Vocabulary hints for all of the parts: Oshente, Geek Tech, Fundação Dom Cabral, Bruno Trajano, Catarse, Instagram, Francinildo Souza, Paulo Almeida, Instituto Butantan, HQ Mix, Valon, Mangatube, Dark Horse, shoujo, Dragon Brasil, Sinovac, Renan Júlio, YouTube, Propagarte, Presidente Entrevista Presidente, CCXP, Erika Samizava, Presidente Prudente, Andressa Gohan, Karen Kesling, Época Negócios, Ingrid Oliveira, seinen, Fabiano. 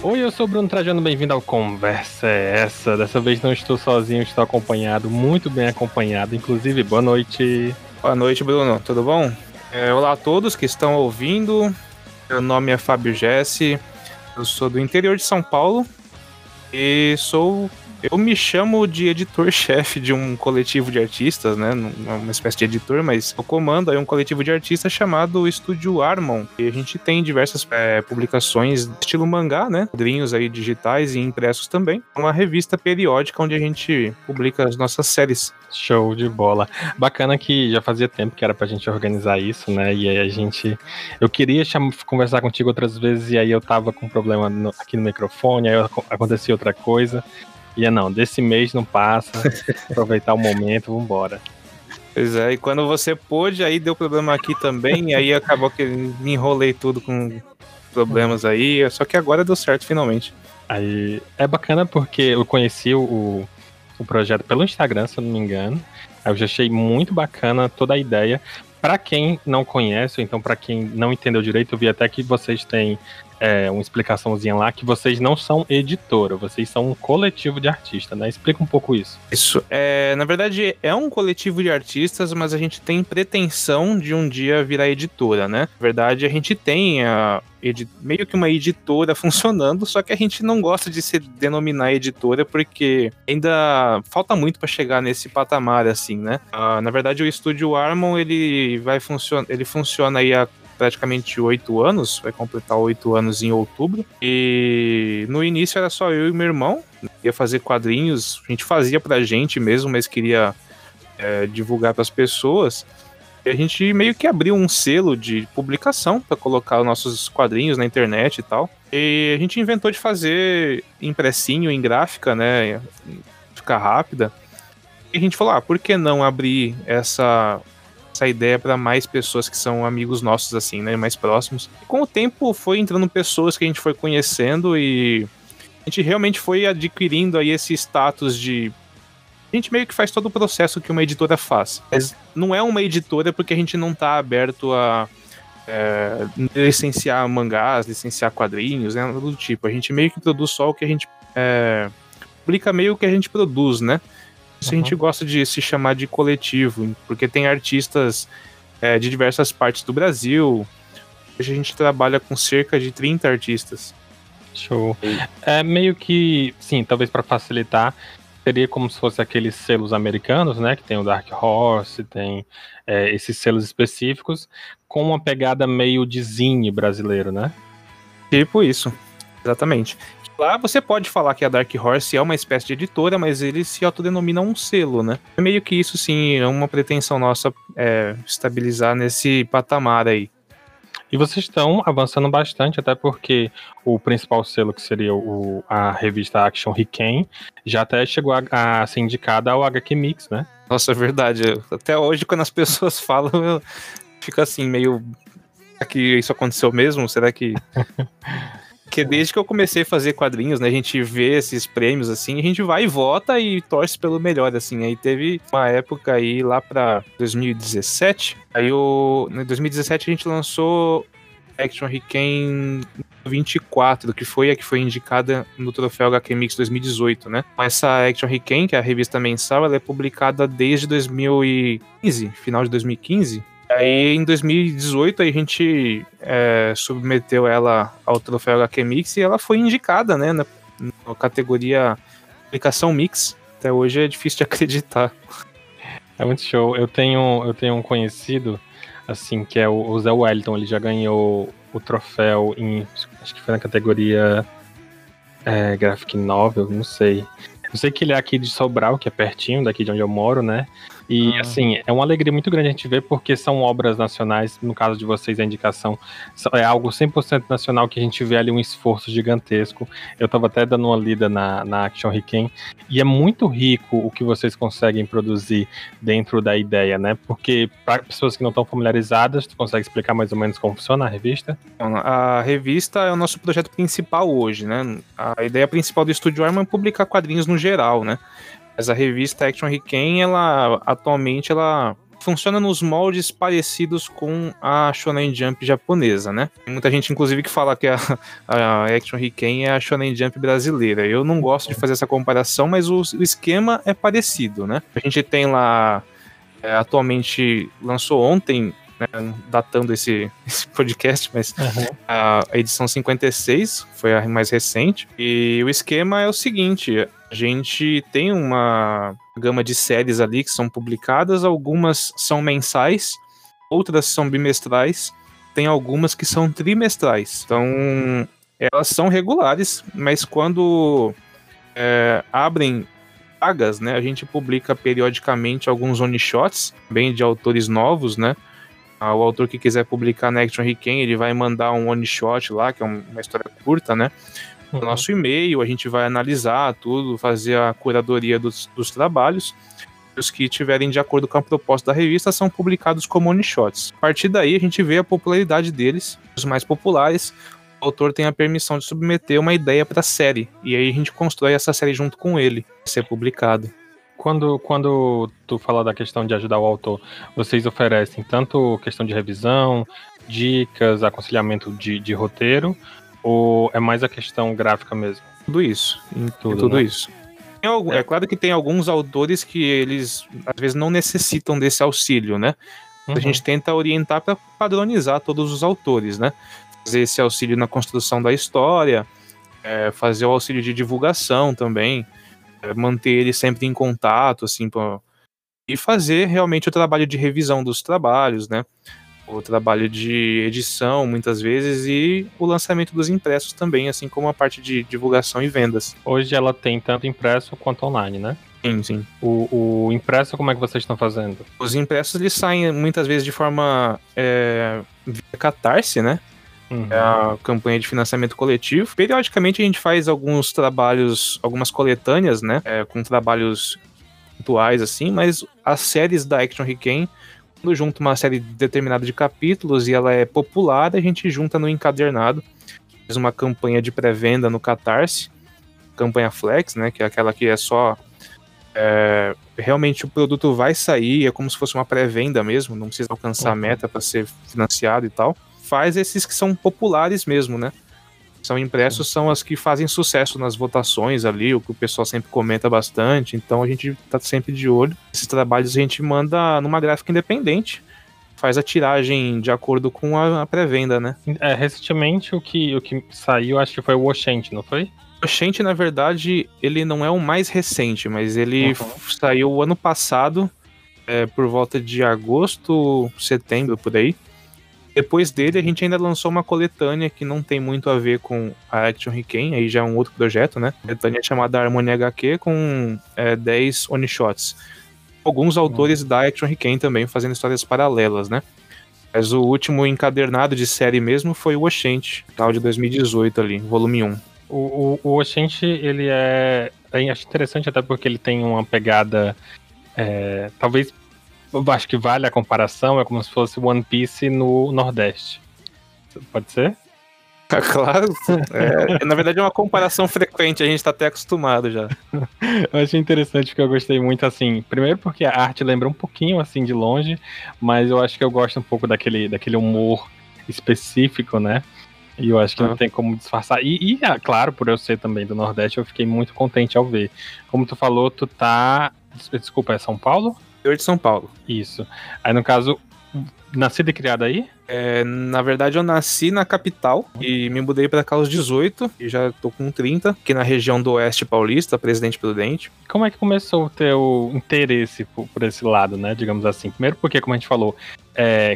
Oi, eu sou o Bruno Trajano, bem-vindo ao Conversa é Essa. Dessa vez não estou sozinho, estou acompanhado, muito bem acompanhado. Inclusive, boa noite. Boa noite, Bruno. Tudo bom? Olá a todos que estão ouvindo. Meu nome é Fábio Gesse. Eu sou do interior de São Paulo. E sou... Eu me chamo de editor-chefe de um coletivo de artistas, né? Uma espécie de editor, mas eu comando aí um coletivo de artistas chamado Estúdio Armon. E a gente tem diversas publicações de estilo mangá, né? Quadrinhos aí digitais e impressos também. Uma revista periódica onde a gente publica as nossas séries. Show de bola. Bacana que já fazia tempo que era pra gente organizar isso, né? E aí a gente... Eu queria conversar contigo outras vezes e aí eu tava com um problema aqui no microfone, aí acontecia outra coisa. E não, desse mês não passa, aproveitar o momento, vambora. Pois é, e quando você pôde, aí deu problema aqui também, e aí acabou que me enrolei tudo com problemas aí, só que agora deu certo finalmente. Aí é bacana porque eu conheci o projeto pelo Instagram, se eu não me engano, eu já achei muito bacana toda a ideia. Pra quem não conhece, ou então pra quem não entendeu direito, eu vi até que vocês têm... uma explicaçãozinha lá, que vocês não são editora, vocês são um coletivo de artistas, né? Explica um pouco isso. Isso, na verdade é um coletivo de artistas, mas a gente tem pretensão de um dia virar editora, né? Na verdade a gente tem meio que uma editora funcionando, só que a gente não gosta de se denominar editora porque ainda falta muito para chegar nesse patamar, assim, né? Na verdade o Estúdio Armon, ele funciona aí há praticamente 8 anos, vai completar 8 anos em outubro, e no início era só eu e meu irmão, ia fazer quadrinhos, a gente fazia pra gente mesmo, mas queria divulgar pras pessoas, e a gente meio que abriu um selo de publicação pra colocar os nossos quadrinhos na internet e tal, e a gente inventou de fazer impressinho em gráfica, né, ficar rápida, e a gente falou, por que não abrir essa ideia para mais pessoas que são amigos nossos, assim, né, mais próximos. E com o tempo foi entrando pessoas que a gente foi conhecendo e a gente realmente foi adquirindo aí esse status de... A gente meio que faz todo o processo que uma editora faz. Mas não é uma editora porque a gente não tá aberto a licenciar mangás, licenciar quadrinhos, né, do tipo. A gente meio que produz só o que a gente... publica meio o que a gente produz, né. Isso a gente gosta de se chamar de coletivo, porque tem artistas de diversas partes do Brasil. Hoje a gente trabalha com cerca de 30 artistas. Show. É meio que, sim, talvez para facilitar, seria como se fosse aqueles selos americanos, né? Que tem o Dark Horse, tem esses selos específicos, com uma pegada meio de zine brasileiro, né? Tipo isso, exatamente. Lá você pode falar que a Dark Horse é uma espécie de editora, mas ele se autodenomina um selo, né? É meio que isso, sim, é uma pretensão nossa estabilizar nesse patamar aí. E vocês estão avançando bastante, até porque o principal selo, que seria a revista Action Hiken, já até chegou a ser indicada ao HQ Mix, né? Nossa, é verdade. Até hoje, quando as pessoas falam, eu fico assim, meio... Será que isso aconteceu mesmo? Será que... Porque desde que eu comecei a fazer quadrinhos, né, a gente vê esses prêmios, assim, a gente vai e vota e torce pelo melhor, assim. Aí teve uma época aí, lá pra 2017, aí em 2017 a gente lançou Action Hiken 24, que foi a que foi indicada no troféu HQ Mix 2018, né. Essa Action Hiken, que é a revista mensal, ela é publicada desde 2015, final de 2015. Aí em 2018 a gente submeteu ela ao troféu HQ Mix e ela foi indicada, né, na categoria aplicação Mix. Até hoje é difícil de acreditar. É muito show. Eu tenho um conhecido, assim, que é o Zé Wellington. Ele já ganhou o troféu acho que foi na categoria graphic novel, não sei. Eu sei que ele é aqui de Sobral, que é pertinho daqui de onde eu moro, né? E, assim, é uma alegria muito grande a gente ver, porque são obras nacionais, no caso de vocês, a indicação é algo 100% nacional, que a gente vê ali um esforço gigantesco. Eu tava até dando uma lida na Action Hiken, e é muito rico o que vocês conseguem produzir dentro da ideia, né? Porque, para pessoas que não estão familiarizadas, tu consegue explicar mais ou menos como funciona a revista? A revista é o nosso projeto principal hoje, né? A ideia principal do Estúdio Armon é publicar quadrinhos no geral, né? Mas a revista Action Hiken, ela atualmente ela funciona nos moldes parecidos com a Shonen Jump japonesa, né? Tem muita gente, inclusive, que fala que a Action Hiken é a Shonen Jump brasileira. Eu não gosto de fazer essa comparação, mas o esquema é parecido, né? A gente tem lá, atualmente, lançou ontem, né, datando esse podcast, mas a edição 56 foi a mais recente. E o esquema é o seguinte: a gente tem uma gama de séries ali que são publicadas, algumas são mensais, outras são bimestrais, tem algumas que são trimestrais. Então, elas são regulares, mas quando abrem vagas, né, a gente publica periodicamente alguns one-shots, bem de autores novos, né? O autor que quiser publicar na Action Hiken, ele vai mandar um one-shot lá, que é uma história curta, né? No nosso e-mail, a gente vai analisar tudo, fazer a curadoria dos trabalhos. Os que tiverem de acordo com a proposta da revista são publicados como one-shots. A partir daí, a gente vê a popularidade deles, os mais populares. O autor tem a permissão de submeter uma ideia para a série, e aí a gente constrói essa série junto com ele, pra ser publicado. Quando tu fala da questão de ajudar o autor, vocês oferecem tanto questão de revisão, dicas, aconselhamento de roteiro, ou é mais a questão gráfica mesmo? Tudo isso. Tudo, né? Isso. É claro que tem alguns autores que eles, às vezes, não necessitam desse auxílio, né? A gente tenta orientar para padronizar todos os autores, né? Fazer esse auxílio na construção da história, fazer o auxílio de divulgação também, manter ele sempre em contato, assim, e fazer realmente o trabalho de revisão dos trabalhos, né? O trabalho de edição, muitas vezes, e o lançamento dos impressos também, assim como a parte de divulgação e vendas. Hoje ela tem tanto impresso quanto online, né? Sim, sim. O impresso, como é que vocês estão fazendo? Os impressos, eles saem muitas vezes de forma via Catarse, né? É a campanha de financiamento coletivo. Periodicamente a gente faz alguns trabalhos, algumas coletâneas, né? Com trabalhos pontuais, assim, mas as séries da Action Hiken, quando junta uma série determinada de capítulos e ela é popular, a gente junta no encadernado. Faz uma campanha de pré-venda no Catarse, campanha Flex, né? Que é aquela que é só... realmente o produto vai sair, é como se fosse uma pré-venda mesmo, não precisa alcançar a meta para ser financiado e tal. Faz esses que são populares mesmo, né? São impressos, são as que fazem sucesso nas votações ali, o que o pessoal sempre comenta bastante, então a gente tá sempre de olho. Esses trabalhos a gente manda numa gráfica independente, faz a tiragem de acordo com a pré-venda, né? Recentemente o que saiu, acho que foi o Oshente, não foi? O Oshente, na verdade, ele não é o mais recente, mas ele saiu ano passado, por volta de agosto, setembro, por aí. Depois dele, a gente ainda lançou uma coletânea que não tem muito a ver com a Action Hiken, aí já é um outro projeto, né? A coletânea chamada Harmony HQ, com 10 one-shots. Alguns autores da Action Hiken também fazendo histórias paralelas, né? Mas o último encadernado de série mesmo foi o Oshente, tal de 2018 ali, volume 1. O Oshente, ele acho interessante até porque ele tem uma pegada, talvez... Eu acho que vale a comparação, é como se fosse One Piece no Nordeste. Pode ser? É claro. Na verdade é uma comparação frequente, a gente tá até acostumado já. Eu achei interessante porque eu gostei muito, assim, primeiro porque a arte lembra um pouquinho, assim, de longe, mas eu acho que eu gosto um pouco daquele humor específico, né? E eu acho que não tem como disfarçar. E, claro, por eu ser também do Nordeste, eu fiquei muito contente ao ver. Como tu falou, tu tá... Desculpa, é São Paulo? Eu de São Paulo. Isso. Aí, no caso, nascido e criado aí? Na verdade, eu nasci na capital e me mudei pra cá aos 18 e já tô com 30, aqui na região do Oeste Paulista, Presidente Prudente. Como é que começou o teu interesse por esse lado, né? Digamos assim. Primeiro porque, como a gente falou,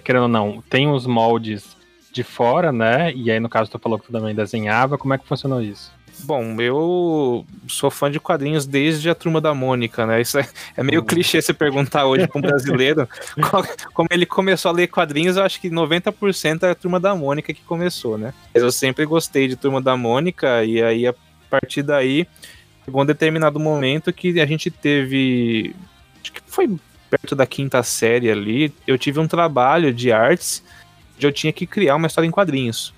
querendo ou não, tem os moldes de fora, né? E aí, no caso, tu falou que tu também desenhava. Como é que funcionou isso? Bom, eu sou fã de quadrinhos desde a Turma da Mônica, né? Isso é meio clichê se perguntar hoje para um brasileiro como ele começou a ler quadrinhos. Eu acho que 90% é a Turma da Mônica que começou, né? Mas eu sempre gostei de Turma da Mônica, e aí a partir daí chegou um determinado momento que a gente teve... Acho que foi perto da quinta série ali, eu tive um trabalho de artes onde eu tinha que criar uma história em quadrinhos.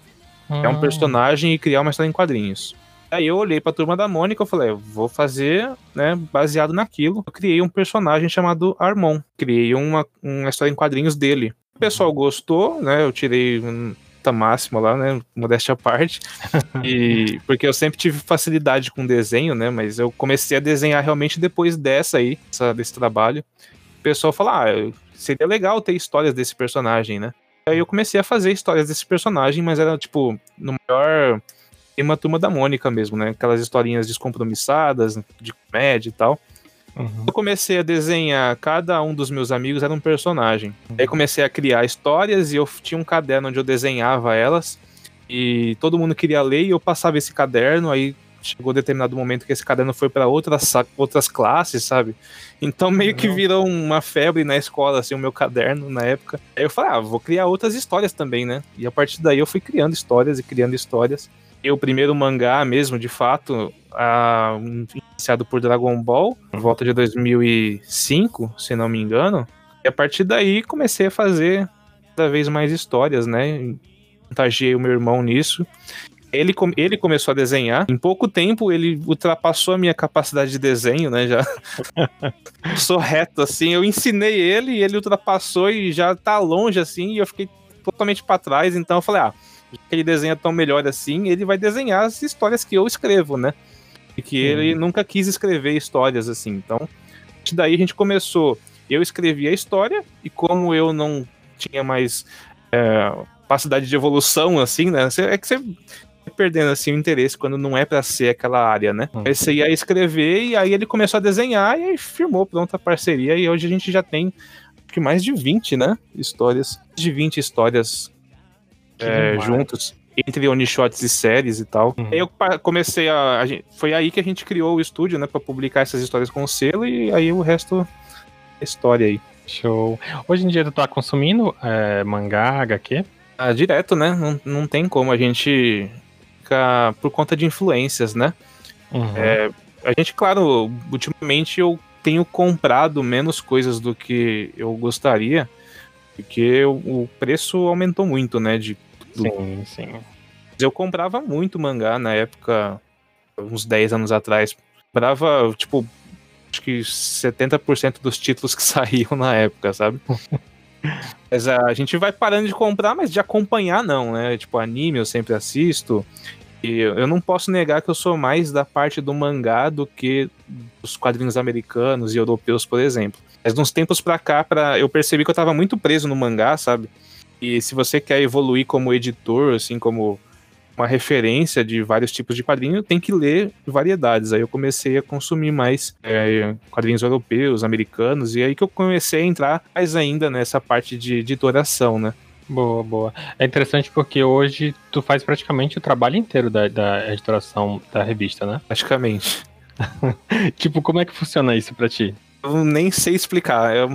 É um personagem e criar uma história em quadrinhos. Aí eu olhei pra Turma da Mônica e falei, vou fazer, né, baseado naquilo. Eu criei um personagem chamado Armon. Criei uma história em quadrinhos dele. O pessoal gostou, né, eu tirei nota máxima lá, né, modéstia à parte. E, porque eu sempre tive facilidade com desenho, né, mas eu comecei a desenhar realmente depois dessa aí, desse trabalho. O pessoal falou, seria legal ter histórias desse personagem, né. Aí eu comecei a fazer histórias desse personagem, mas era, tipo, no maior tema Turma da Mônica mesmo, né? Aquelas historinhas descompromissadas, de comédia e tal. Uhum. Eu comecei a desenhar, cada um dos meus amigos era um personagem. Uhum. Aí comecei a criar histórias e eu tinha um caderno onde eu desenhava elas. E todo mundo queria ler e eu passava esse caderno, aí chegou determinado momento que esse caderno foi para outras classes, sabe? Então meio que virou uma febre na escola, assim, o meu caderno na época. Aí eu falei, vou criar outras histórias também, né? E a partir daí eu fui criando histórias e criando histórias. E o primeiro mangá mesmo, de fato, iniciado por Dragon Ball, por volta de 2005, se não me engano. E a partir daí comecei a fazer cada vez mais histórias, né? Contagiei o meu irmão nisso. Ele começou a desenhar. Em pouco tempo, ele ultrapassou a minha capacidade de desenho, né? Já sou reto, assim. Eu ensinei ele e ele ultrapassou e já tá longe, assim. E eu fiquei totalmente pra trás. Então eu falei, já que ele desenha tão melhor assim, ele vai desenhar as histórias que eu escrevo, né? E que ele nunca quis escrever histórias, assim. Então, daí a gente começou. Eu escrevi a história e como eu não tinha mais capacidade de evolução, assim, né? É que você... perdendo, assim, o interesse quando não é pra ser aquela área, né? Comecei a escrever e aí ele começou a desenhar e aí firmou pronta a parceria e hoje a gente já tem acho que mais de 20, né? Histórias. De 20 histórias juntos. Entre onishots e séries e tal. Aí eu comecei a gente, foi aí que a gente criou o estúdio, né? Pra publicar essas histórias com o selo e aí o resto é história aí. Show. Hoje em dia tu tá consumindo mangá, HQ? Direto, né? Não tem como a gente... por conta de influências, né? A gente, claro, ultimamente eu tenho comprado menos coisas do que eu gostaria, porque o preço aumentou muito, né? De tudo. Sim, sim. Eu comprava muito mangá na época, uns 10 anos atrás. Comprava, tipo, acho que 70% dos títulos que saíam na época, sabe? Mas a gente vai parando de comprar, mas de acompanhar não, né? Tipo, anime eu sempre assisto. E eu não posso negar que eu sou mais da parte do mangá do que dos quadrinhos americanos e europeus, por exemplo. Mas uns tempos pra cá, eu percebi que eu tava muito preso no mangá, sabe? E se você quer evoluir como editor, assim, como uma referência de vários tipos de quadrinho, tem que ler variedades. Aí eu comecei a consumir mais quadrinhos europeus, americanos, e aí que eu comecei a entrar mais ainda nessa parte de editoração, né? Boa, boa. É interessante porque hoje tu faz praticamente o trabalho inteiro da editoração da revista, né? Praticamente. Tipo, como é que funciona isso pra ti? Eu nem sei explicar, é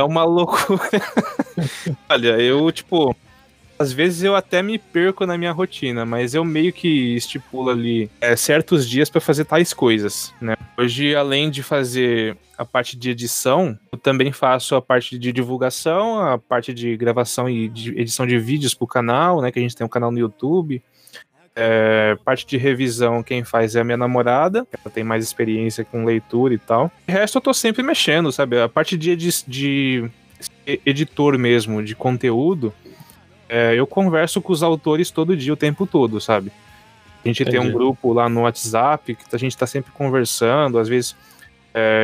uma loucura. Olha, eu, tipo... Às vezes eu até me perco na minha rotina, mas eu meio que estipulo ali certos dias pra fazer tais coisas, né? Hoje, além de fazer a parte de edição, eu também faço a parte de divulgação, a parte de gravação e de edição de vídeos pro canal, né? Que a gente tem um canal no YouTube. Parte de revisão, quem faz é a minha namorada, ela tem mais experiência com leitura e tal. O resto eu tô sempre mexendo, sabe? A parte de editor mesmo, de conteúdo... eu converso com os autores todo dia, o tempo todo, sabe? A gente tem um grupo lá no WhatsApp, que a gente tá sempre conversando, às vezes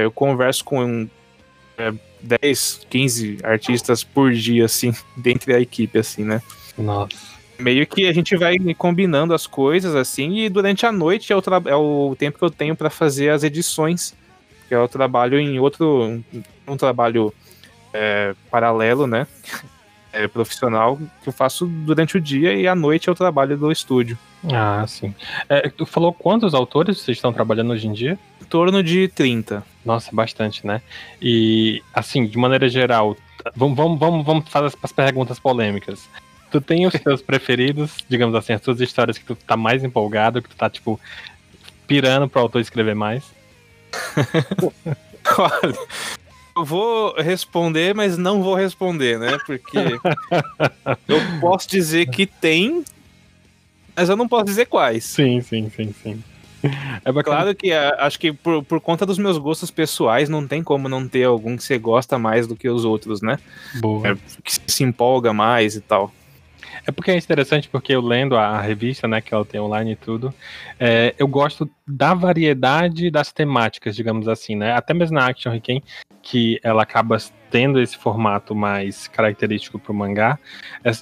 eu converso com 10, 15 artistas por dia, assim, dentro da equipe, assim, né? Nossa. Meio que a gente vai combinando as coisas, assim, e durante a noite é o tempo que eu tenho para fazer as edições, que eu trabalho em outro... um trabalho paralelo, né? Profissional que eu faço durante o dia e à noite eu trabalho no estúdio. Ah, sim. Tu falou quantos autores vocês estão trabalhando hoje em dia? Em torno de 30. Nossa, bastante, né? E, assim, de maneira geral, vamos fazer as perguntas polêmicas. Tu tem os teus preferidos, digamos assim, as tuas histórias que tu tá mais empolgado, que tu tá, tipo, pirando pro autor escrever mais? Olha... Eu vou responder, mas não vou responder, né? Porque eu posso dizer que tem, Mas eu não posso dizer quais. Sim. É bacana. Claro que acho que por conta dos meus gostos pessoais, não tem como não ter algum que você gosta mais do que os outros, né? Boa. Que se empolga mais e tal. É porque é interessante, porque eu lendo a revista, né, que ela tem online e tudo, eu gosto da variedade das temáticas, digamos assim, né? Até mesmo na Action Hiken, que ela acaba tendo esse formato mais característico pro mangá.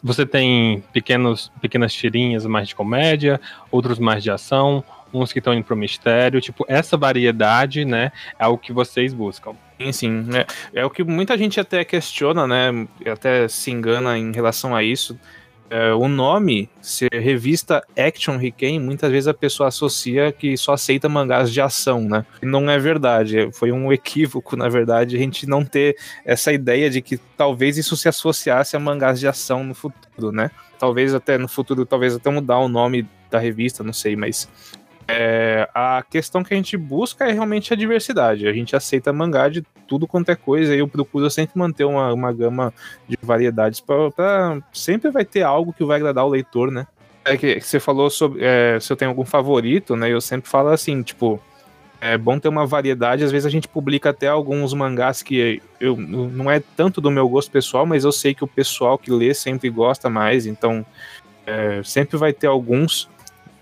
Você tem pequenas tirinhas mais de comédia, outros mais de ação, uns que estão indo pro mistério, tipo, essa variedade, né, é o que vocês buscam. Sim, é o que muita gente até questiona, né, até se engana em relação a isso. O nome, se revista Action Hiken, muitas vezes a pessoa associa que só aceita mangás de ação, né? E não é verdade, foi um equívoco, na verdade, a gente não ter essa ideia de que talvez isso se associasse a mangás de ação no futuro, né? Talvez até no futuro, talvez até mudar o nome da revista, não sei, mas... a questão que a gente busca é realmente a diversidade. A gente aceita mangá de tudo quanto é coisa, e eu procuro sempre manter uma gama de variedades pra sempre vai ter algo que vai agradar o leitor, né? É que você falou sobre se eu tenho algum favorito, né? Eu sempre falo assim, tipo, é bom ter uma variedade. Às vezes a gente publica até alguns mangás que eu, não é tanto do meu gosto pessoal, mas eu sei que o pessoal que lê sempre gosta mais. Então sempre vai ter alguns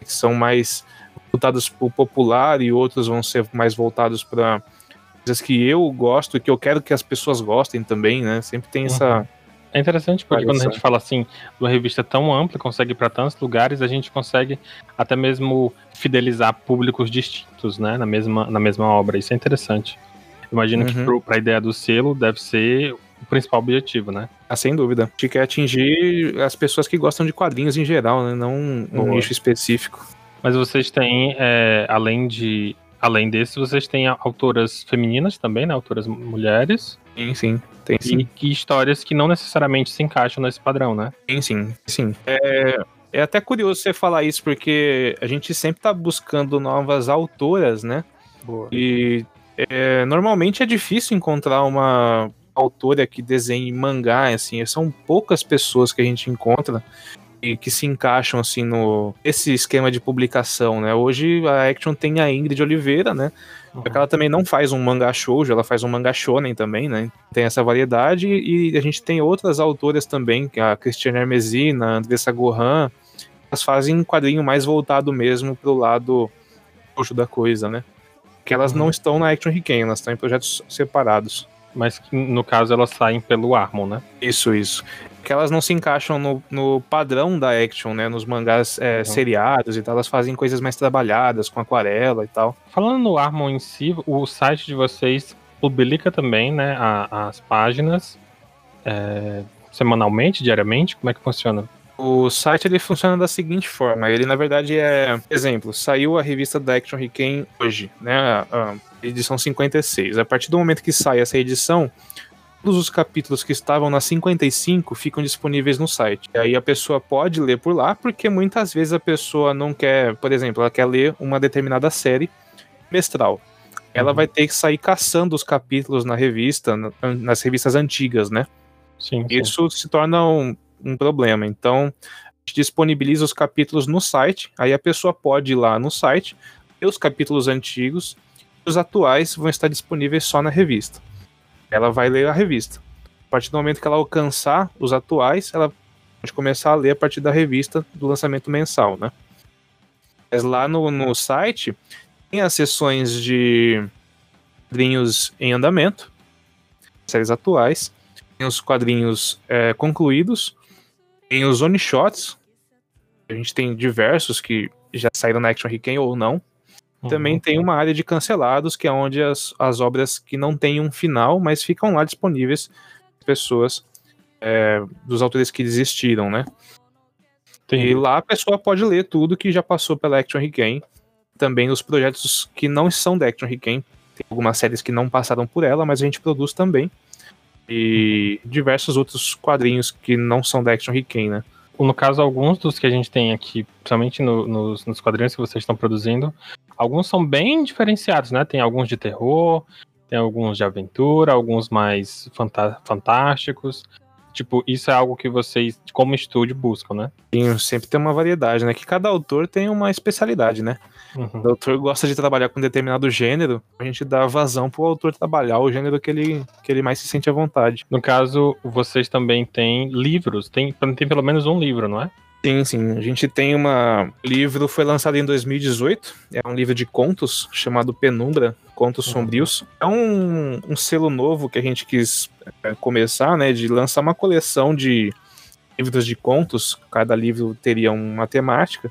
que são mais voltados pro popular e outros vão ser mais voltados para coisas que eu gosto e que eu quero que as pessoas gostem também, né? Sempre tem essa... É interessante porque quando a gente fala assim, uma revista tão ampla, consegue ir para tantos lugares, a gente consegue até mesmo fidelizar públicos distintos, né? Na mesma obra. Isso é interessante. Imagino que para a ideia do selo deve ser o principal objetivo, né? Ah, sem dúvida. A gente quer atingir as pessoas que gostam de quadrinhos em geral, né? Não um nicho específico. Mas vocês têm, além desse, vocês têm autoras femininas também, né? Autoras mulheres. Sim, tem sim. E que histórias que não necessariamente se encaixam nesse padrão, né? Sim. É até curioso você falar isso, porque a gente sempre tá buscando novas autoras, né? Boa. E normalmente é difícil encontrar uma autora que desenhe mangá, assim. São poucas pessoas que a gente encontra que se encaixam, assim, esse esquema de publicação, né? Hoje a Action tem a Ingrid Oliveira, né? Uhum. Ela também não faz um mangá shoujo, ela faz um mangá shonen também, né? Tem essa variedade, e a gente tem outras autoras também, que a Christiane Hermesina, a Andressa Gohan, elas fazem um quadrinho mais voltado mesmo pro lado shoujo da coisa, né? Que elas não estão na Action Hiken, elas estão em projetos separados. Mas, no caso, elas saem pelo Armon, né? Isso. Que elas não se encaixam no padrão da Action, né? Nos mangás seriados e tal. Elas fazem coisas mais trabalhadas, com aquarela e tal. Falando no Armon em si, o site de vocês publica também, né? As páginas semanalmente, diariamente? Como é que funciona? O site, ele funciona da seguinte forma. Ele, na verdade, por exemplo, saiu a revista da Action Hiken hoje, né? A edição 56. A partir do momento que sai essa edição, todos os capítulos que estavam na 55 ficam disponíveis no site. E aí a pessoa pode ler por lá, porque muitas vezes a pessoa não quer, por exemplo, ela quer ler uma determinada série mestral. Ela vai ter que sair caçando os capítulos na revista, nas revistas antigas, né? Sim. Isso se torna um problema. Então, a gente disponibiliza os capítulos no site, aí a pessoa pode ir lá no site, ler os capítulos antigos, e os atuais vão estar disponíveis só na revista. Ela vai ler a revista. A partir do momento que ela alcançar os atuais, ela pode começar a ler a partir da revista do lançamento mensal, né? Mas lá no site tem as sessões de quadrinhos em andamento, séries atuais, tem os quadrinhos concluídos, tem os one-shots, a gente tem diversos que já saíram na Action Hiken ou não. Também tem uma área de cancelados, que é onde as obras que não têm um final, mas ficam lá disponíveis para pessoas dos autores que desistiram, né? Entendi. E lá a pessoa pode ler tudo que já passou pela Action Hiken. Também os projetos que não são da Action Hiken. Tem algumas séries que não passaram por ela, mas a gente produz também. E diversos outros quadrinhos que não são da Action Hiken, né? No caso, alguns dos que a gente tem aqui, principalmente nos quadrinhos que vocês estão produzindo, alguns são bem diferenciados, né? Tem alguns de terror, tem alguns de aventura, alguns mais fantásticos. Tipo, isso é algo que vocês, como estúdio, buscam, né? Sim, sempre tem uma variedade, né? Que cada autor tem uma especialidade, né? Uhum. O autor gosta de trabalhar com determinado gênero, a gente dá vazão pro autor trabalhar o gênero que ele mais se sente à vontade. No caso, vocês também têm livros, tem pelo menos um livro, não é? Sim, sim. A gente tem um livro, foi lançado em 2018, é um livro de contos chamado Penumbra, Contos Sombrios. É um selo novo que a gente quis começar, né, de lançar uma coleção de livros de contos, cada livro teria uma temática,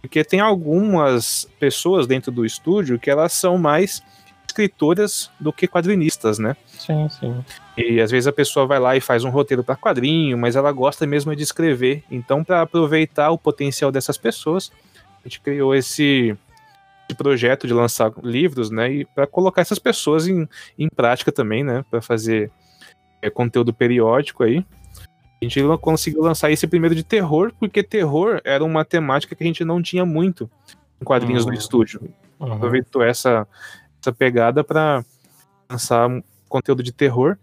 porque tem algumas pessoas dentro do estúdio que elas são mais escritoras do que quadrinistas, né? Sim, sim. E às vezes a pessoa vai lá e faz um roteiro para quadrinho, mas ela gosta mesmo de escrever. Então, para aproveitar o potencial dessas pessoas, a gente criou esse projeto de lançar livros, né? E para colocar essas pessoas em prática também, né? Para fazer conteúdo periódico aí. A gente conseguiu lançar esse primeiro de terror, porque terror era uma temática que a gente não tinha muito em quadrinhos no estúdio. Uhum. Aproveitou essa pegada para lançar conteúdo de terror.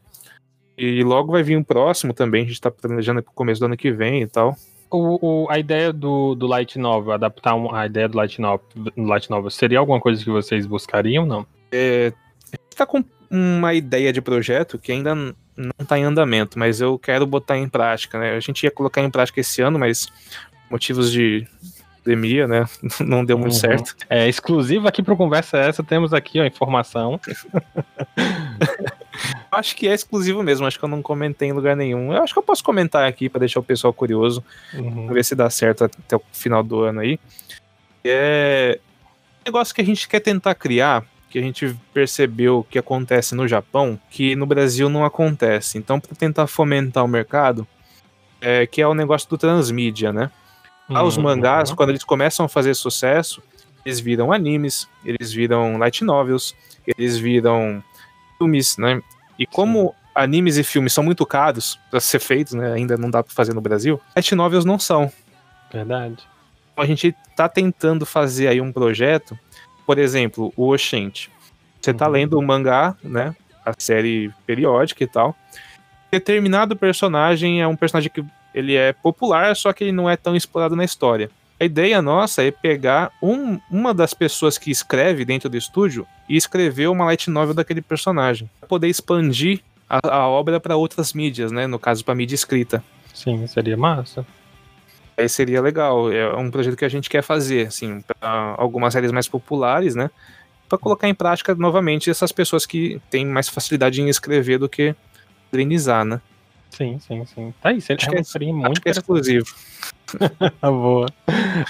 E logo vai vir um próximo também, a gente tá planejando pro começo do ano que vem e tal. A ideia do Light Novel, adaptar a ideia do Light Novel, seria alguma coisa que vocês buscariam, não? A gente tá com uma ideia de projeto que ainda não tá em andamento, mas eu quero botar em prática, né? A gente ia colocar em prática esse ano, mas motivos de pandemia, né? Não deu muito certo. É exclusivo aqui pro Conversa Essa, temos aqui a informação. Acho que é exclusivo mesmo, acho que eu não comentei em lugar nenhum. Eu acho que eu posso comentar aqui pra deixar o pessoal curioso, ver se dá certo até o final do ano aí. É um negócio que a gente quer tentar criar, que a gente percebeu que acontece no Japão, que no Brasil não acontece. Então, pra tentar fomentar o mercado, que é o negócio do transmídia, né? Ah, os mangás, quando eles começam a fazer sucesso, eles viram animes, eles viram light novels, eles viram filmes, né? E como animes e filmes são muito caros para ser feitos, né? Ainda não dá para fazer no Brasil, light novels não são. Verdade. A gente tá tentando fazer aí um projeto, por exemplo, o Oshente. Você tá lendo o mangá, né? A série periódica e tal. Determinado personagem é um personagem que ele é popular, só que ele não é tão explorado na história. A ideia nossa é pegar uma das pessoas que escreve dentro do estúdio e escrever uma light novel daquele personagem, pra poder expandir a obra para outras mídias, né? No caso, para mídia escrita. Sim, seria massa. Aí seria legal. É um projeto que a gente quer fazer, assim, para algumas séries mais populares, né? Para colocar em prática novamente essas pessoas que têm mais facilidade em escrever do que drenizar, né? Sim, sim, sim. Tá isso, ele acho é um stream muito. Acho que é exclusivo. Boa.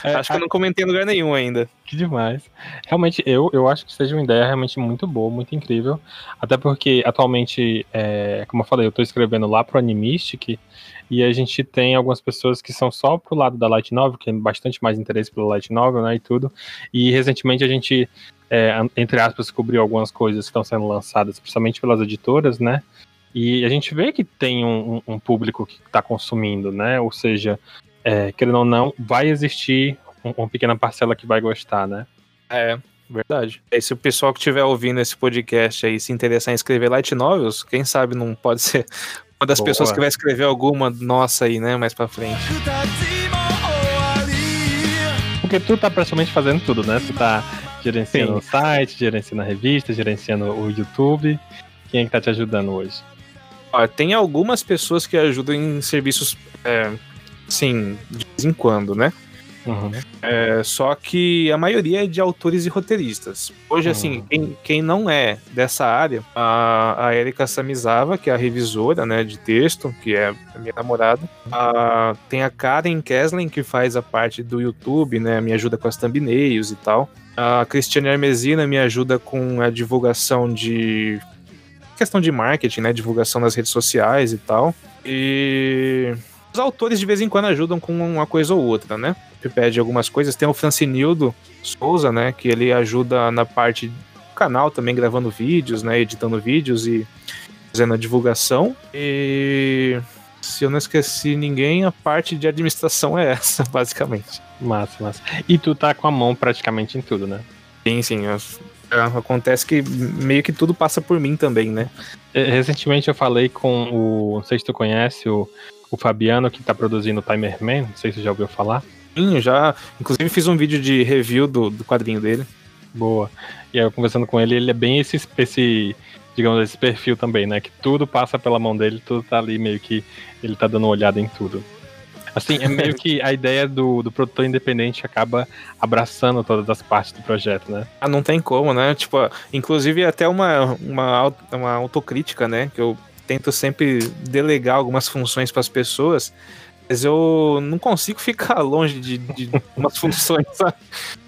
Acho que eu não comentei em lugar nenhum ainda. Que demais. Realmente, eu acho que seja uma ideia realmente muito boa, muito incrível. Até porque, atualmente, como eu falei, eu tô escrevendo lá pro Animistic e a gente tem algumas pessoas que são só pro lado da Light Novel, que tem bastante mais interesse pelo Light Novel, né, e tudo. E, recentemente, a gente, entre aspas, cobriu algumas coisas que estão sendo lançadas, principalmente pelas editoras, né? E a gente vê que tem um público que está consumindo, né? Ou seja, querendo ou não, vai existir uma pequena parcela que vai gostar, né? É, verdade. E se o pessoal que estiver ouvindo esse podcast aí se interessar em escrever light novels, quem sabe não pode ser uma das pessoas que vai escrever alguma nossa aí, né? Mais pra frente. Porque tu tá praticamente fazendo tudo, né? Tu tá gerenciando o site, gerenciando a revista, gerenciando o YouTube. Quem é que tá te ajudando hoje? Tem algumas pessoas que ajudam em serviços, sim, de vez em quando, né? Uhum. Só que a maioria é de autores e roteiristas. Hoje, assim, quem não é dessa área, a Erika Samizava, que é a revisora, né, de texto, que é a minha namorada. Tem a Karen Kesling, que faz a parte do YouTube, né, me ajuda com as thumbnails e tal. A Christiane Hermesina me ajuda com a divulgação de... questão de marketing, né, divulgação nas redes sociais e tal, e os autores de vez em quando ajudam com uma coisa ou outra, né, que pede algumas coisas. Tem o Francinildo Souza, né, que ele ajuda na parte do canal também, gravando vídeos, né, editando vídeos e fazendo a divulgação, e se eu não esqueci ninguém, a parte de administração é essa, basicamente. Massa, massa. E tu tá com a mão praticamente em tudo, né? Sim. Acontece que meio que tudo passa por mim também, né? Recentemente eu falei com o... Não sei se tu conhece o Fabiano, que tá produzindo o Timerman. Não sei se tu já ouviu falar. Sim, já. Inclusive fiz um vídeo de review do quadrinho dele. Boa. E aí eu conversando com ele, ele é bem esse digamos, esse perfil também, né? Que tudo passa pela mão dele, tudo tá ali meio que... Ele tá dando uma olhada em tudo. Assim, é meio que a ideia do produtor independente acaba abraçando todas as partes do projeto, né? Ah, não tem como, né? Tipo, inclusive até uma autocrítica, né? Que eu tento sempre delegar algumas funções para as pessoas, mas eu não consigo ficar longe de umas funções, sabe?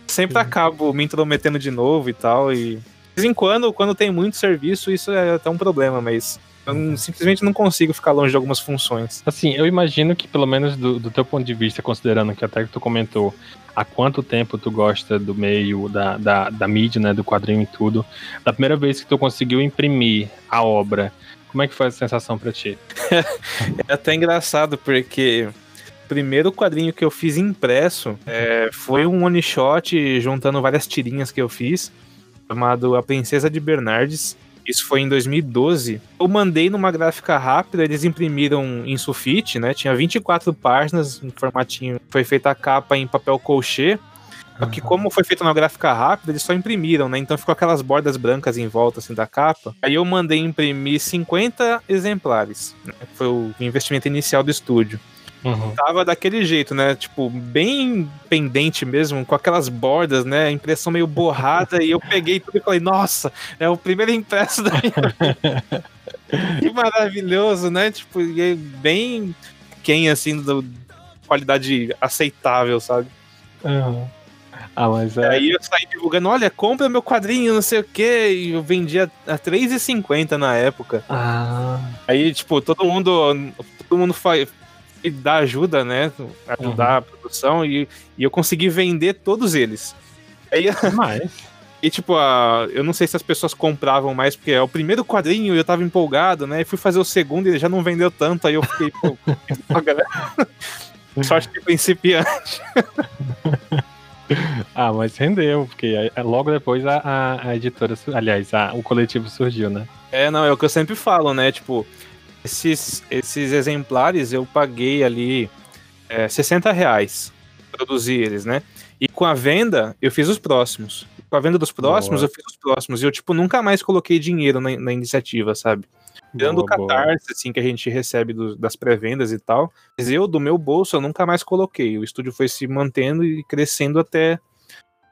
Sempre acabo me intrometendo de novo e tal, e... De vez em quando, quando tem muito serviço, isso é até um problema, mas... Eu simplesmente não consigo ficar longe de algumas funções. Assim, eu imagino que pelo menos do teu ponto de vista, considerando que até que tu comentou há quanto tempo tu gosta do meio, da mídia, né, do quadrinho e tudo, da primeira vez que tu conseguiu imprimir a obra, como é que foi a sensação pra ti? É até engraçado, porque o primeiro quadrinho que eu fiz impresso foi um one shot juntando várias tirinhas que eu fiz, chamado A Princesa de Bernardes. Isso foi em 2012. Eu mandei numa gráfica rápida, eles imprimiram em sulfite, né? Tinha 24 páginas, um formatinho. Foi feita a capa em papel couché. Só que como foi feita na gráfica rápida, eles só imprimiram, né? Então ficou aquelas bordas brancas em volta, assim, da capa. Aí eu mandei imprimir 50 exemplares. Né? Foi o investimento inicial do estúdio. Tava daquele jeito, né? Tipo, bem pendente mesmo, com aquelas bordas, né? Impressão meio borrada, e eu peguei tudo e falei, nossa, é o primeiro impresso da minha vida. Que maravilhoso, né? Tipo, e bem quem assim, qualidade aceitável, sabe? Ah, mas é... Aí eu saí divulgando, olha, compra meu quadrinho, não sei o quê, e eu vendia a R$3,50 na época. Aí, tipo, todo mundo faz... dar ajuda, né? Ajudar a produção e eu consegui vender todos eles. Aí, e tipo, eu não sei se as pessoas compravam mais, porque é o primeiro quadrinho e eu tava empolgado, né? E fui fazer o segundo e ele já não vendeu tanto, aí eu fiquei, pô, galera. Sorte de principiante. Mas rendeu, porque logo depois a editora, aliás, o coletivo surgiu, né? É o que eu sempre falo, né? Tipo, esses exemplares eu paguei ali R$60, produzi eles, né? E com a venda, eu fiz os próximos. Com a venda dos próximos, eu fiz os próximos. E eu, tipo, nunca mais coloquei dinheiro na iniciativa, sabe? Tirando o Catarse, assim, que a gente recebe das pré-vendas e tal. Mas eu, do meu bolso, eu nunca mais coloquei. O estúdio foi se mantendo e crescendo até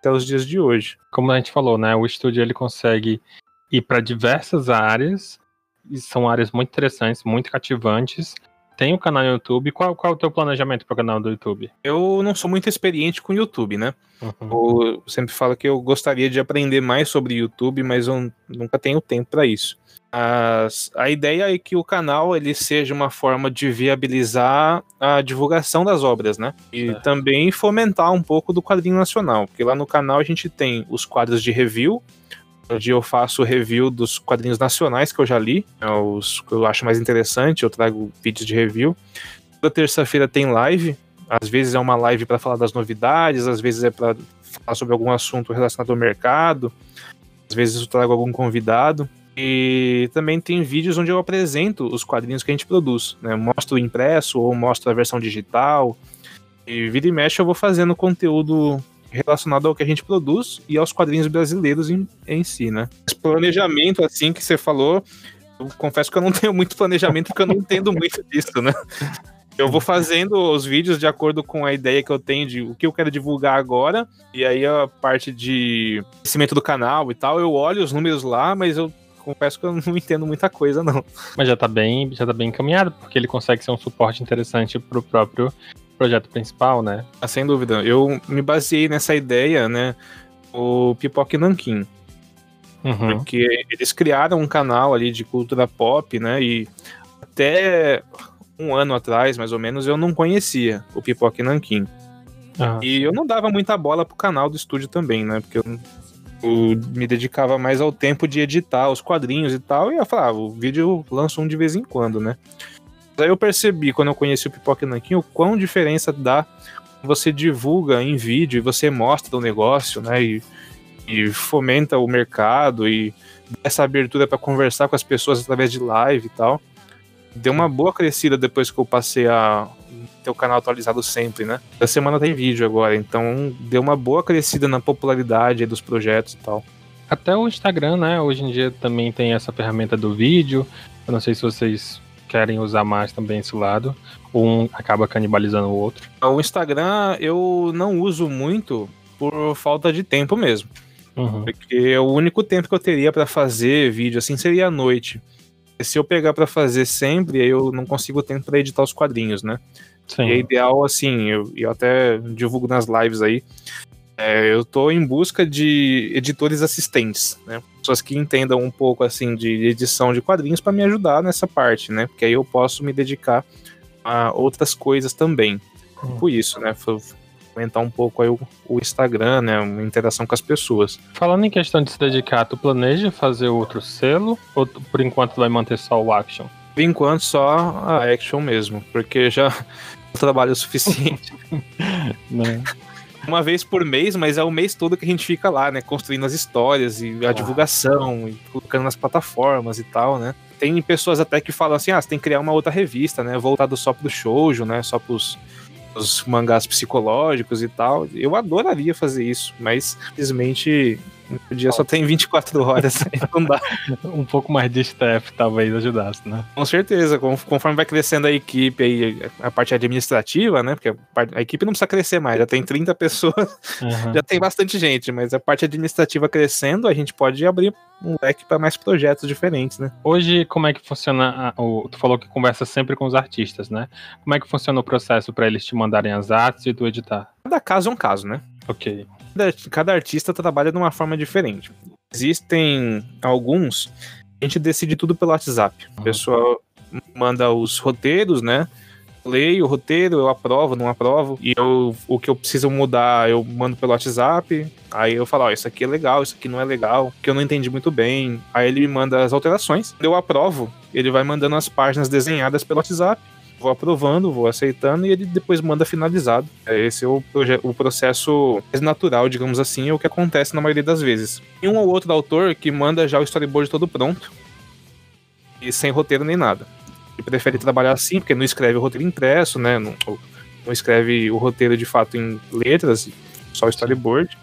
os dias de hoje. Como a gente falou, né? O estúdio, ele consegue ir para diversas áreas... São áreas muito interessantes, muito cativantes. Tem o canal no YouTube. Qual é o teu planejamento para o canal do YouTube? Eu não sou muito experiente com o YouTube, né? Eu sempre falo que eu gostaria de aprender mais sobre YouTube, mas eu nunca tenho tempo para isso. A ideia é que o canal ele seja uma forma de viabilizar a divulgação das obras, né? E também fomentar um pouco do quadrinho nacional. Porque lá no canal a gente tem os quadros de review, onde eu faço review dos quadrinhos nacionais que eu já li, os que eu acho mais interessante, eu trago vídeos de review. Toda terça-feira tem live, às vezes é uma live para falar das novidades, às vezes é para falar sobre algum assunto relacionado ao mercado, às vezes eu trago algum convidado. E também tem vídeos onde eu apresento os quadrinhos que a gente produz, né? Mostro o impresso ou mostro a versão digital. E vira e mexe eu vou fazendo conteúdo relacionado ao que a gente produz e aos quadrinhos brasileiros em si, né? Esse planejamento, assim, que você falou, eu confesso que eu não tenho muito planejamento porque eu não entendo muito disso, né? Eu vou fazendo os vídeos de acordo com a ideia que eu tenho de o que eu quero divulgar agora, e aí a parte de crescimento do canal e tal, eu olho os números lá, mas eu confesso que eu não entendo muita coisa, não. Mas já tá bem encaminhado, porque ele consegue ser um suporte interessante pro próprio projeto principal, né? Sem dúvida. Eu me baseei nessa ideia, né? O Pipoca e Nanquim. Porque eles criaram um canal ali de cultura pop, né? E até um ano atrás, mais ou menos, eu não conhecia o Pipoca e Nanquim. E eu não dava muita bola pro canal do estúdio também, né? Porque eu me dedicava mais ao tempo de editar os quadrinhos e tal. E eu falava, o vídeo lança um de vez em quando, né? Aí eu percebi, quando eu conheci o Pipoca e Nanquim, o quão diferença dá quando você divulga em vídeo e você mostra o negócio, né? E e fomenta o mercado e dá essa abertura para conversar com as pessoas através de live e tal. Deu uma boa crescida depois que eu passei a ter o canal atualizado sempre, né? Essa semana tem vídeo agora, então deu uma boa crescida na popularidade dos projetos e tal. Até o Instagram, né? Hoje em dia também tem essa ferramenta do vídeo. Eu não sei se vocês querem usar mais também esse lado. Um acaba canibalizando o outro. O Instagram eu não uso muito por falta de tempo mesmo. Uhum. Porque o único tempo que eu teria pra fazer vídeo assim seria à noite. Se eu pegar pra fazer sempre, aí eu não consigo tempo pra editar os quadrinhos, né? Sim. E é ideal, assim, eu até divulgo nas lives aí, eu tô em busca de editores assistentes, né? Pessoas que entendam um pouco, assim, de edição de quadrinhos pra me ajudar nessa parte, né? Porque aí eu posso me dedicar a outras coisas também. Por isso, né? Aumentar um pouco aí o Instagram, né? Uma interação com as pessoas. Falando em questão de se dedicar, tu planeja fazer outro selo? Ou tu, por enquanto, vai manter só o Action? Por enquanto, só a Action mesmo. Porque já trabalho o suficiente. Né? Uma vez por mês, mas é o mês todo que a gente fica lá, né? Construindo as histórias e a divulgação e colocando nas plataformas e tal, né? Tem pessoas até que falam assim, ah, você tem que criar uma outra revista, né? Voltado só pro shoujo, né? Só pros mangás psicológicos e tal. Eu adoraria fazer isso, mas simplesmente o dia só tem 24 horas, não dá. Um pouco mais de staff talvez ajudasse, né? Com certeza, conforme vai crescendo a equipe aí, a parte administrativa, né? Porque a equipe não precisa crescer mais, já tem 30 pessoas, uhum. Já tem bastante gente, mas a parte administrativa crescendo, a gente pode abrir um leque para mais projetos diferentes, né? Hoje, como é que funciona, tu falou que conversa sempre com os artistas, né? Como é que funciona o processo para eles te mandarem as artes e tu editar? Cada caso é um caso, né? Ok. Cada artista trabalha de uma forma diferente. Existem alguns, a gente decide tudo pelo WhatsApp. O pessoal manda os roteiros, né? Eu leio o roteiro, eu aprovo, não aprovo. E o que eu preciso mudar, eu mando pelo WhatsApp. Aí eu falo, ó, isso aqui é legal, isso aqui não é legal, que eu não entendi muito bem. Aí ele me manda as alterações. Eu aprovo, ele vai mandando as páginas desenhadas pelo WhatsApp. Vou aprovando, vou aceitando e ele depois manda finalizado. Esse é o processo mais natural, digamos assim, é o que acontece na maioria das vezes. Tem um ou outro autor que manda já o storyboard todo pronto e sem roteiro nem nada. Ele prefere trabalhar assim, porque não escreve o roteiro impresso, né? Não escreve o roteiro de fato em letras, só o storyboard.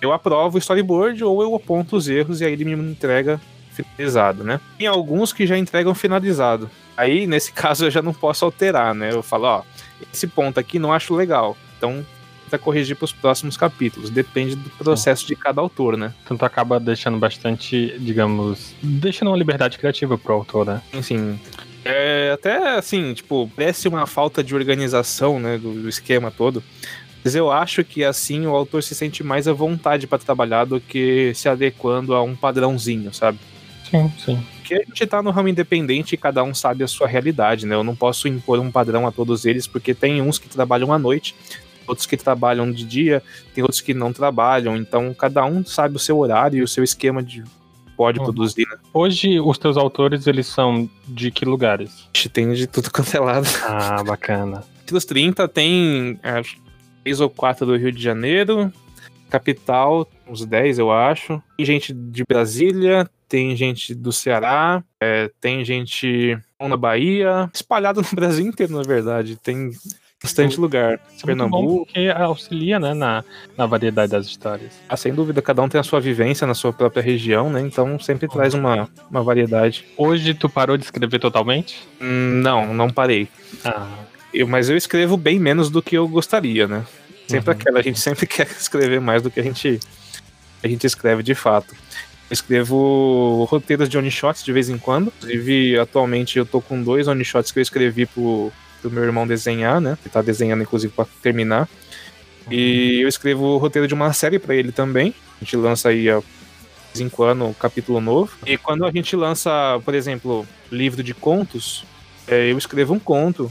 Eu aprovo o storyboard ou eu aponto os erros e aí ele me entrega finalizado, né? Tem alguns que já entregam finalizado. Aí, nesse caso, eu já não posso alterar, né? Eu falo, ó, esse ponto aqui não acho legal. Então, tenta corrigir para os próximos capítulos. Depende do processo de cada autor, né? Então, tu acaba deixando bastante, digamos, deixando uma liberdade criativa pro autor, né? Sim. É, até, assim, tipo, parece uma falta de organização, né? Do esquema todo. Mas eu acho que, assim, o autor se sente mais à vontade para trabalhar do que se adequando a um padrãozinho, sabe? Sim, sim. Porque a gente tá no ramo independente e cada um sabe a sua realidade, né? Eu não posso impor um padrão a todos eles, porque tem uns que trabalham à noite, outros que trabalham de dia, tem outros que não trabalham. Então, cada um sabe o seu horário e o seu esquema de pode produzir, né? Hoje, os teus autores, eles são de que lugares? Tem de tudo cancelado. Ah, bacana. Entre os 30 tem 3 ou 4 do Rio de Janeiro, capital, uns 10, eu acho. Tem gente de Brasília, tem gente do Ceará, tem gente na Bahia, espalhado no Brasil inteiro, na verdade. Tem bastante lugar. É Pernambuco. Porque auxilia, né, na variedade das histórias. Ah, sem dúvida, cada um tem a sua vivência na sua própria região, né? Então sempre traz uma variedade. Hoje tu parou de escrever totalmente? Não parei. Ah. Mas eu escrevo bem menos do que eu gostaria, né? Sempre a gente sempre quer escrever mais do que a gente escreve de fato. Eu escrevo roteiros de one-shots de vez em quando. Inclusive, atualmente eu tô com 2 one-shots que eu escrevi pro meu irmão desenhar, né? Que tá desenhando, inclusive, pra terminar. E eu escrevo o roteiro de uma série pra ele também. A gente lança aí, de vez em quando, um capítulo novo. E quando a gente lança, por exemplo, livro de contos, eu escrevo um conto.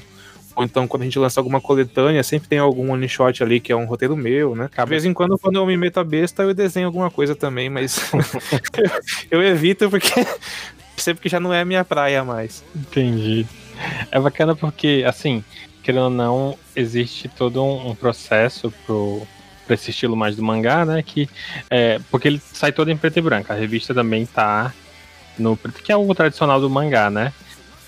Ou então, quando a gente lança alguma coletânea, sempre tem algum one-shot ali que é um roteiro meu, né? De vez em quando, quando eu me meto a besta, eu desenho alguma coisa também, mas eu evito porque sempre que já não é a minha praia mais. Entendi. É bacana porque, assim, querendo ou não, existe todo um processo pro para esse estilo mais do mangá, né? Que, porque ele sai todo em preto e branco. A revista também tá no preto, que é algo tradicional do mangá, né?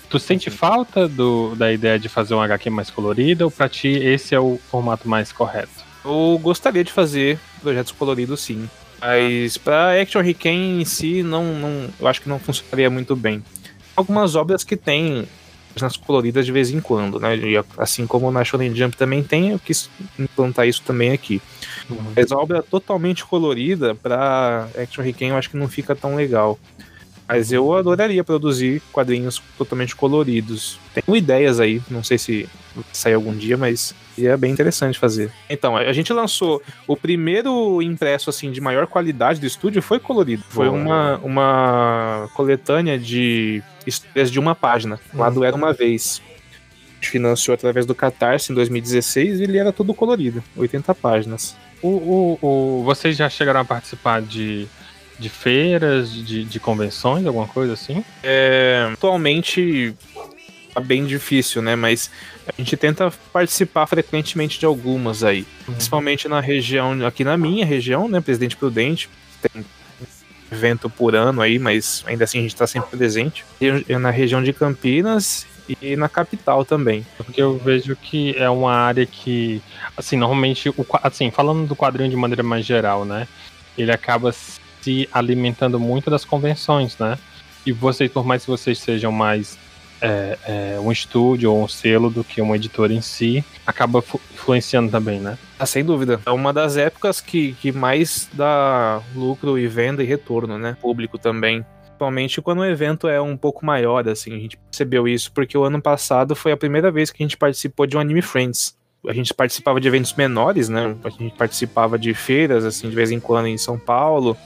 Tu sente falta da ideia de fazer um HQ mais colorido, ou pra ti esse é o formato mais correto? Eu gostaria de fazer projetos coloridos, sim. Mas pra Action Hiken em si, não, eu acho que não funcionaria muito bem. Algumas obras que tem nas coloridas de vez em quando, né? E assim como na Shonen Jump também tem, eu quis implantar isso também aqui. Mas a obra totalmente colorida pra Action Hiken eu acho que não fica tão legal. Mas eu adoraria produzir quadrinhos totalmente coloridos. Tenho ideias aí, não sei se sai algum dia, mas é bem interessante fazer. Então, a gente lançou o primeiro impresso assim, de maior qualidade do estúdio, foi colorido. Foi uma coletânea de histórias de uma página, lá do Era Uma Vez. A gente financiou através do Catarse em 2016 e ele era todo colorido, 80 páginas. Vocês já chegaram a participar de feiras, de convenções, alguma coisa assim? Atualmente tá bem difícil, né? Mas a gente tenta participar frequentemente de algumas aí. Principalmente na região, aqui na minha região, né? Presidente Prudente. Tem um evento por ano aí, mas ainda assim a gente tá sempre presente. E na região de Campinas e na capital também. Porque eu vejo que é uma área que, assim, normalmente, assim, falando do quadrinho de maneira mais geral, né? Ele acaba se alimentando muito das convenções, né? E vocês, por mais que vocês sejam mais um estúdio ou um selo do que uma editora em si, acaba influenciando também, né? Ah, sem dúvida. É uma das épocas que mais dá lucro e venda e retorno, né? Público também. Principalmente quando o evento é um pouco maior, assim, a gente percebeu isso, porque o ano passado foi a primeira vez que a gente participou de um Anime Friends. A gente participava de eventos menores, né? A gente participava de feiras, assim, de vez em quando em São Paulo,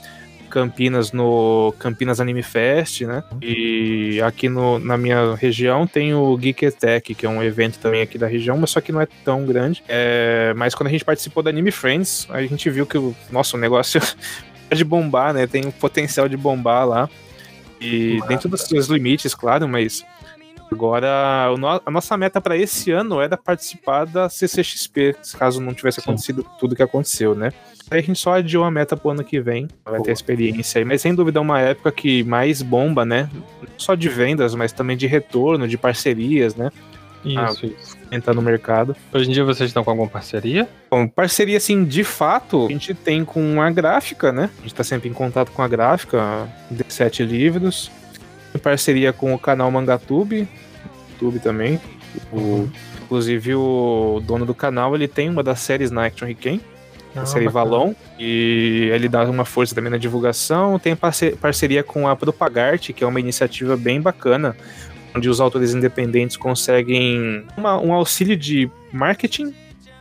Campinas, no Campinas Anime Fest, né? E aqui na minha região tem o Geek Tech, que é um evento também aqui da região, mas só que não é tão grande. Mas quando a gente participou da Anime Friends, a gente viu que o negócio é de bombar, né? Tem o potencial de bombar lá. E dentro dos seus limites, claro, mas agora a nossa meta para esse ano era participar da CCXP, caso não tivesse acontecido tudo que aconteceu, né? Aí a gente só adiou a meta pro ano que vem, vai ter experiência aí, mas sem dúvida é uma época que mais bomba, né? Não só de vendas, mas também de retorno, de parcerias, né? Isso. Entrar no mercado. Hoje em dia vocês estão com alguma parceria? Bom, parceria, assim, de fato, a gente tem com a gráfica, né? A gente tá sempre em contato com a gráfica, 17 livros, em parceria com o canal Mangatube, YouTube também. Inclusive o dono do canal, ele tem uma das séries na Action Hiken, a série Valon, e ele dá uma força também na divulgação. Tem parceria com a Propagarte, que é uma iniciativa bem bacana, onde os autores independentes conseguem um auxílio de marketing,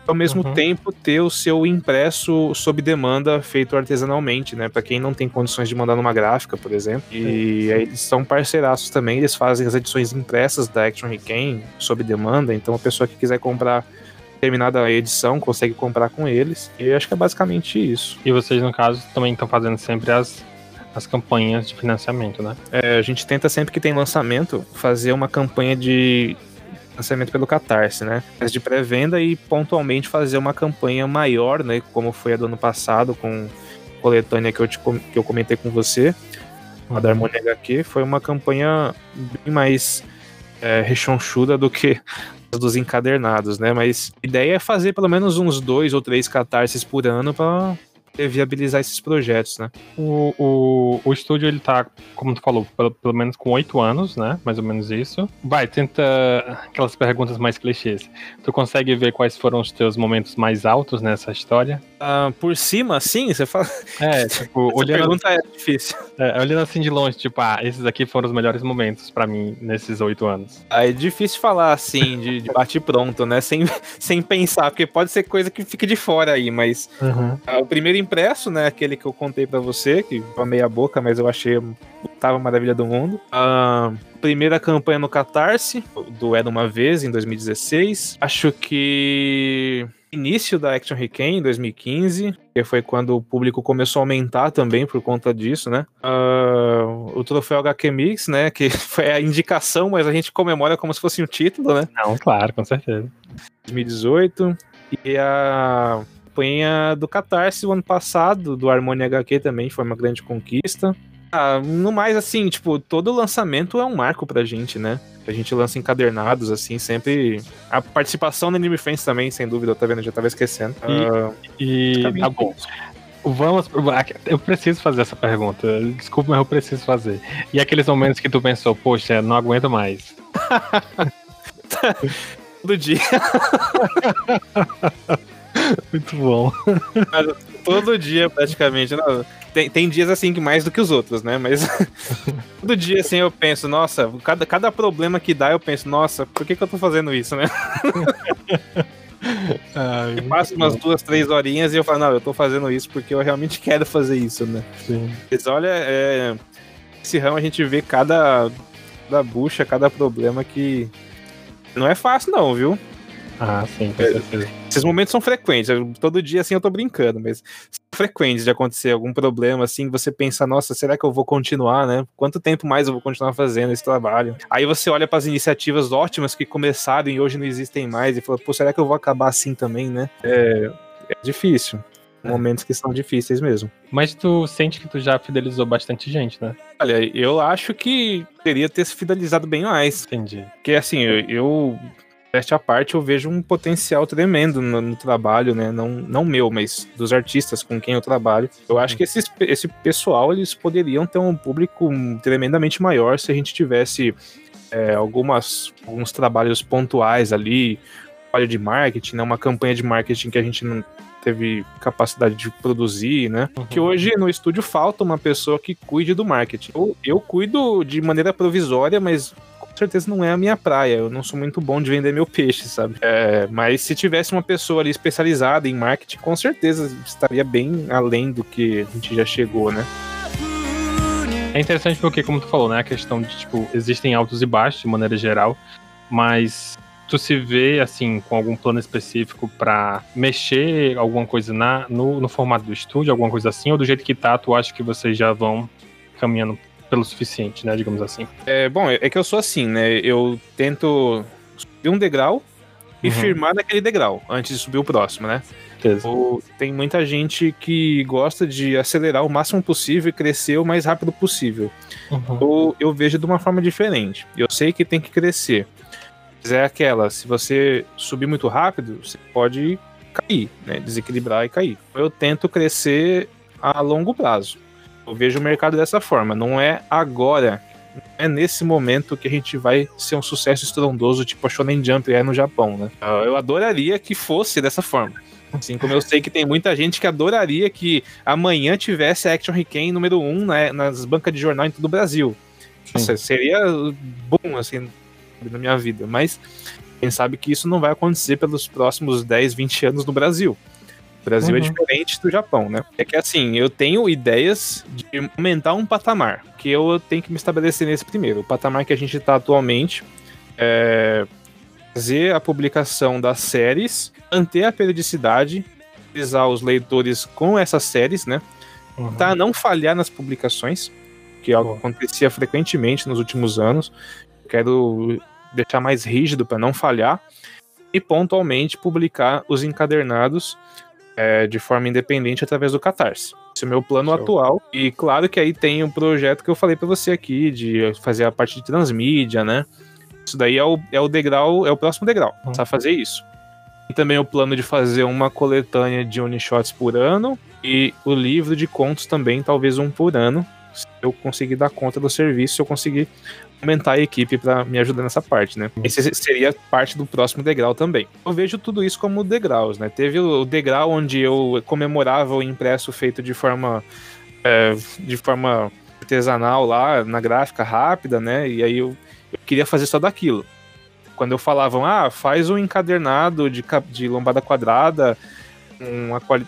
ao mesmo tempo ter o seu impresso sob demanda feito artesanalmente, né? Pra quem não tem condições de mandar numa gráfica, por exemplo. E aí eles são parceiraços também, eles fazem as edições impressas da Action Hiken sob demanda, então a pessoa que quiser comprar determinada edição consegue comprar com eles. E eu acho que é basicamente isso. E vocês, no caso, também estão fazendo sempre as campanhas de financiamento, né? A gente tenta sempre que tem lançamento fazer uma campanha de lançamento pelo Catarse, né? Mas de pré-venda e pontualmente fazer uma campanha maior, né? Como foi a do ano passado com a coletânea que eu comentei com você, a da Harmony HQ, foi uma campanha bem mais rechonchuda do que dos encadernados, né? Mas a ideia é fazer pelo menos uns 2 ou 3 catarses por ano para viabilizar esses projetos, né? O estúdio, ele tá, como tu falou, pelo menos com 8 anos, né? Mais ou menos isso. Vai, tenta aquelas perguntas mais clichês. Tu consegue ver quais foram os teus momentos mais altos nessa história? Por cima, assim? Você fala... tipo, olhando... pergunta é difícil. Olhando assim de longe, tipo, esses aqui foram os melhores momentos pra mim nesses 8 anos. É difícil falar, assim, de bate pronto, né? Sem pensar, porque pode ser coisa que fique de fora aí, mas... o primeiro impresso, né? Aquele que eu contei pra você, que foi meia boca, mas eu achei tava a maravilha do mundo. Primeira campanha no Catarse, do Era Uma Vez, em 2016. Acho que início da Action Hiken, em 2015, que foi quando o público começou a aumentar também por conta disso, né? O troféu HQ Mix, né? Que foi a indicação, mas a gente comemora como se fosse um título, né? Não, claro, com certeza. 2018. E a campanha do Catarse o ano passado, do Harmony HQ também, foi uma grande conquista. Ah, no mais, assim, tipo, todo lançamento é um marco pra gente, né? A gente lança encadernados, assim, sempre. A participação no Anime Friends também, sem dúvida, eu tá vendo, eu já tava esquecendo. Tá bom. Vamos. Eu preciso fazer essa pergunta. Desculpa, mas eu preciso fazer. E aqueles momentos que tu pensou, poxa, não aguento mais. Todo dia. Muito bom. Cara, todo dia, praticamente. Não, tem dias assim que mais do que os outros, né? Mas todo dia, assim, eu penso, nossa, cada problema que dá, eu penso, nossa, por que eu tô fazendo isso, né? E passa umas 2-3 horinhas e eu falo, não, eu tô fazendo isso porque eu realmente quero fazer isso, né? Sim. Mas olha, esse ramo a gente vê cada bucha, cada problema que não é fácil não, viu? Ah, sim, com certeza. Esses momentos são frequentes, todo dia assim eu tô brincando, mas são frequentes de acontecer algum problema assim, você pensa, nossa, será que eu vou continuar, né? Quanto tempo mais eu vou continuar fazendo esse trabalho? Aí você olha pras iniciativas ótimas que começaram e hoje não existem mais e fala, pô, será que eu vou acabar assim também, né? É difícil. Momentos que são difíceis mesmo. Mas tu sente que tu já fidelizou bastante gente, né? Olha, eu acho que teria ter se fidelizado bem mais. Entendi. Porque assim, eu desta parte, eu vejo um potencial tremendo no trabalho, né? Não meu, mas dos artistas com quem eu trabalho. Eu acho que esse pessoal, eles poderiam ter um público tremendamente maior se a gente tivesse alguns trabalhos pontuais ali, trabalho de marketing, né? Uma campanha de marketing que a gente não teve capacidade de produzir, né? Uhum. Que hoje no estúdio falta uma pessoa que cuide do marketing. Eu cuido de maneira provisória, mas com certeza não é a minha praia. Eu não sou muito bom de vender meu peixe, sabe? Mas se tivesse uma pessoa ali especializada em marketing, com certeza estaria bem além do que a gente já chegou, né? É interessante porque, como tu falou, né? A questão de, tipo, existem altos e baixos de maneira geral, mas tu se vê, assim, com algum plano específico pra mexer alguma coisa no formato do estúdio, alguma coisa assim, ou do jeito que tá, tu acha que vocês já vão caminhando pelo suficiente, né, digamos assim? Bom, é que eu sou assim, né, eu tento subir um degrau e firmar naquele degrau, antes de subir o próximo, né? Tem muita gente que gosta de acelerar o máximo possível e crescer o mais rápido possível. Eu vejo de uma forma diferente. Eu sei que tem que crescer. É aquela, se você subir muito rápido, você pode cair, né? Desequilibrar e cair. Eu tento crescer a longo prazo. Eu vejo o mercado dessa forma. Não é agora, não é nesse momento que a gente vai ser um sucesso estrondoso, tipo a Shonen Jump no Japão, né? Eu adoraria que fosse dessa forma. Assim como eu sei que tem muita gente que adoraria que amanhã tivesse a Action Hiken número 1 nas bancas de jornal em todo o Brasil. Nossa, seria bom, assim, na minha vida, mas quem sabe que isso não vai acontecer pelos próximos 10, 20 anos no Brasil. O Brasil é diferente do Japão, né? É que assim, eu tenho ideias de aumentar um patamar, que eu tenho que me estabelecer nesse primeiro. O patamar que a gente tá atualmente é fazer a publicação das séries, manter a periodicidade, utilizar os leitores com essas séries, né? Tá, não falhar nas publicações, que é algo que acontecia frequentemente nos últimos anos. Quero deixar mais rígido para não falhar e pontualmente publicar os encadernados de forma independente através do Catarse. Esse é o meu plano atual. E claro que aí tem um projeto que eu falei para você aqui de fazer a parte de transmídia, né? Isso daí é o degrau, é o próximo degrau, começar a fazer isso. E também o plano de fazer uma coletânea de one-shots por ano e o livro de contos também, talvez um por ano, se eu conseguir dar conta do serviço, se eu conseguir aumentar a equipe pra me ajudar nessa parte, né? Esse seria parte do próximo degrau também. Eu vejo tudo isso como degraus, né? Teve o degrau onde eu comemorava o impresso feito de forma artesanal lá, na gráfica rápida, né? E aí eu queria fazer só daquilo. Quando eu falavam, faz um encadernado de lombada quadrada,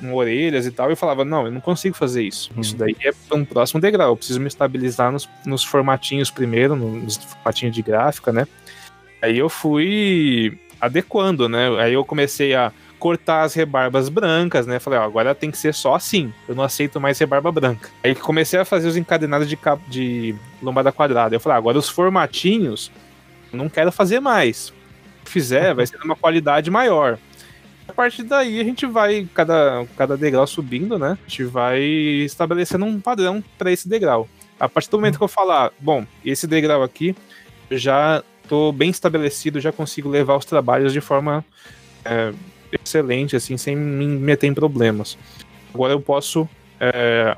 com orelhas e tal, eu falava, não, eu não consigo fazer isso. Isso daí é um próximo degrau. Eu preciso me estabilizar nos formatinhos primeiro, nos formatinhos de gráfica, né? Aí eu fui adequando, né? Aí eu comecei a cortar as rebarbas brancas, né? Falei, agora tem que ser só assim. Eu não aceito mais rebarba branca. Aí comecei a fazer os encadenados de lombada quadrada. Eu falei, agora os formatinhos, eu não quero fazer mais. Se fizer, vai ser de uma qualidade maior. A partir daí a gente vai, cada degrau subindo, né? A gente vai estabelecendo um padrão para esse degrau. A partir do momento que eu falar, bom, esse degrau aqui, eu já tô bem estabelecido, já consigo levar os trabalhos de forma excelente, assim, sem me meter em problemas. Agora eu posso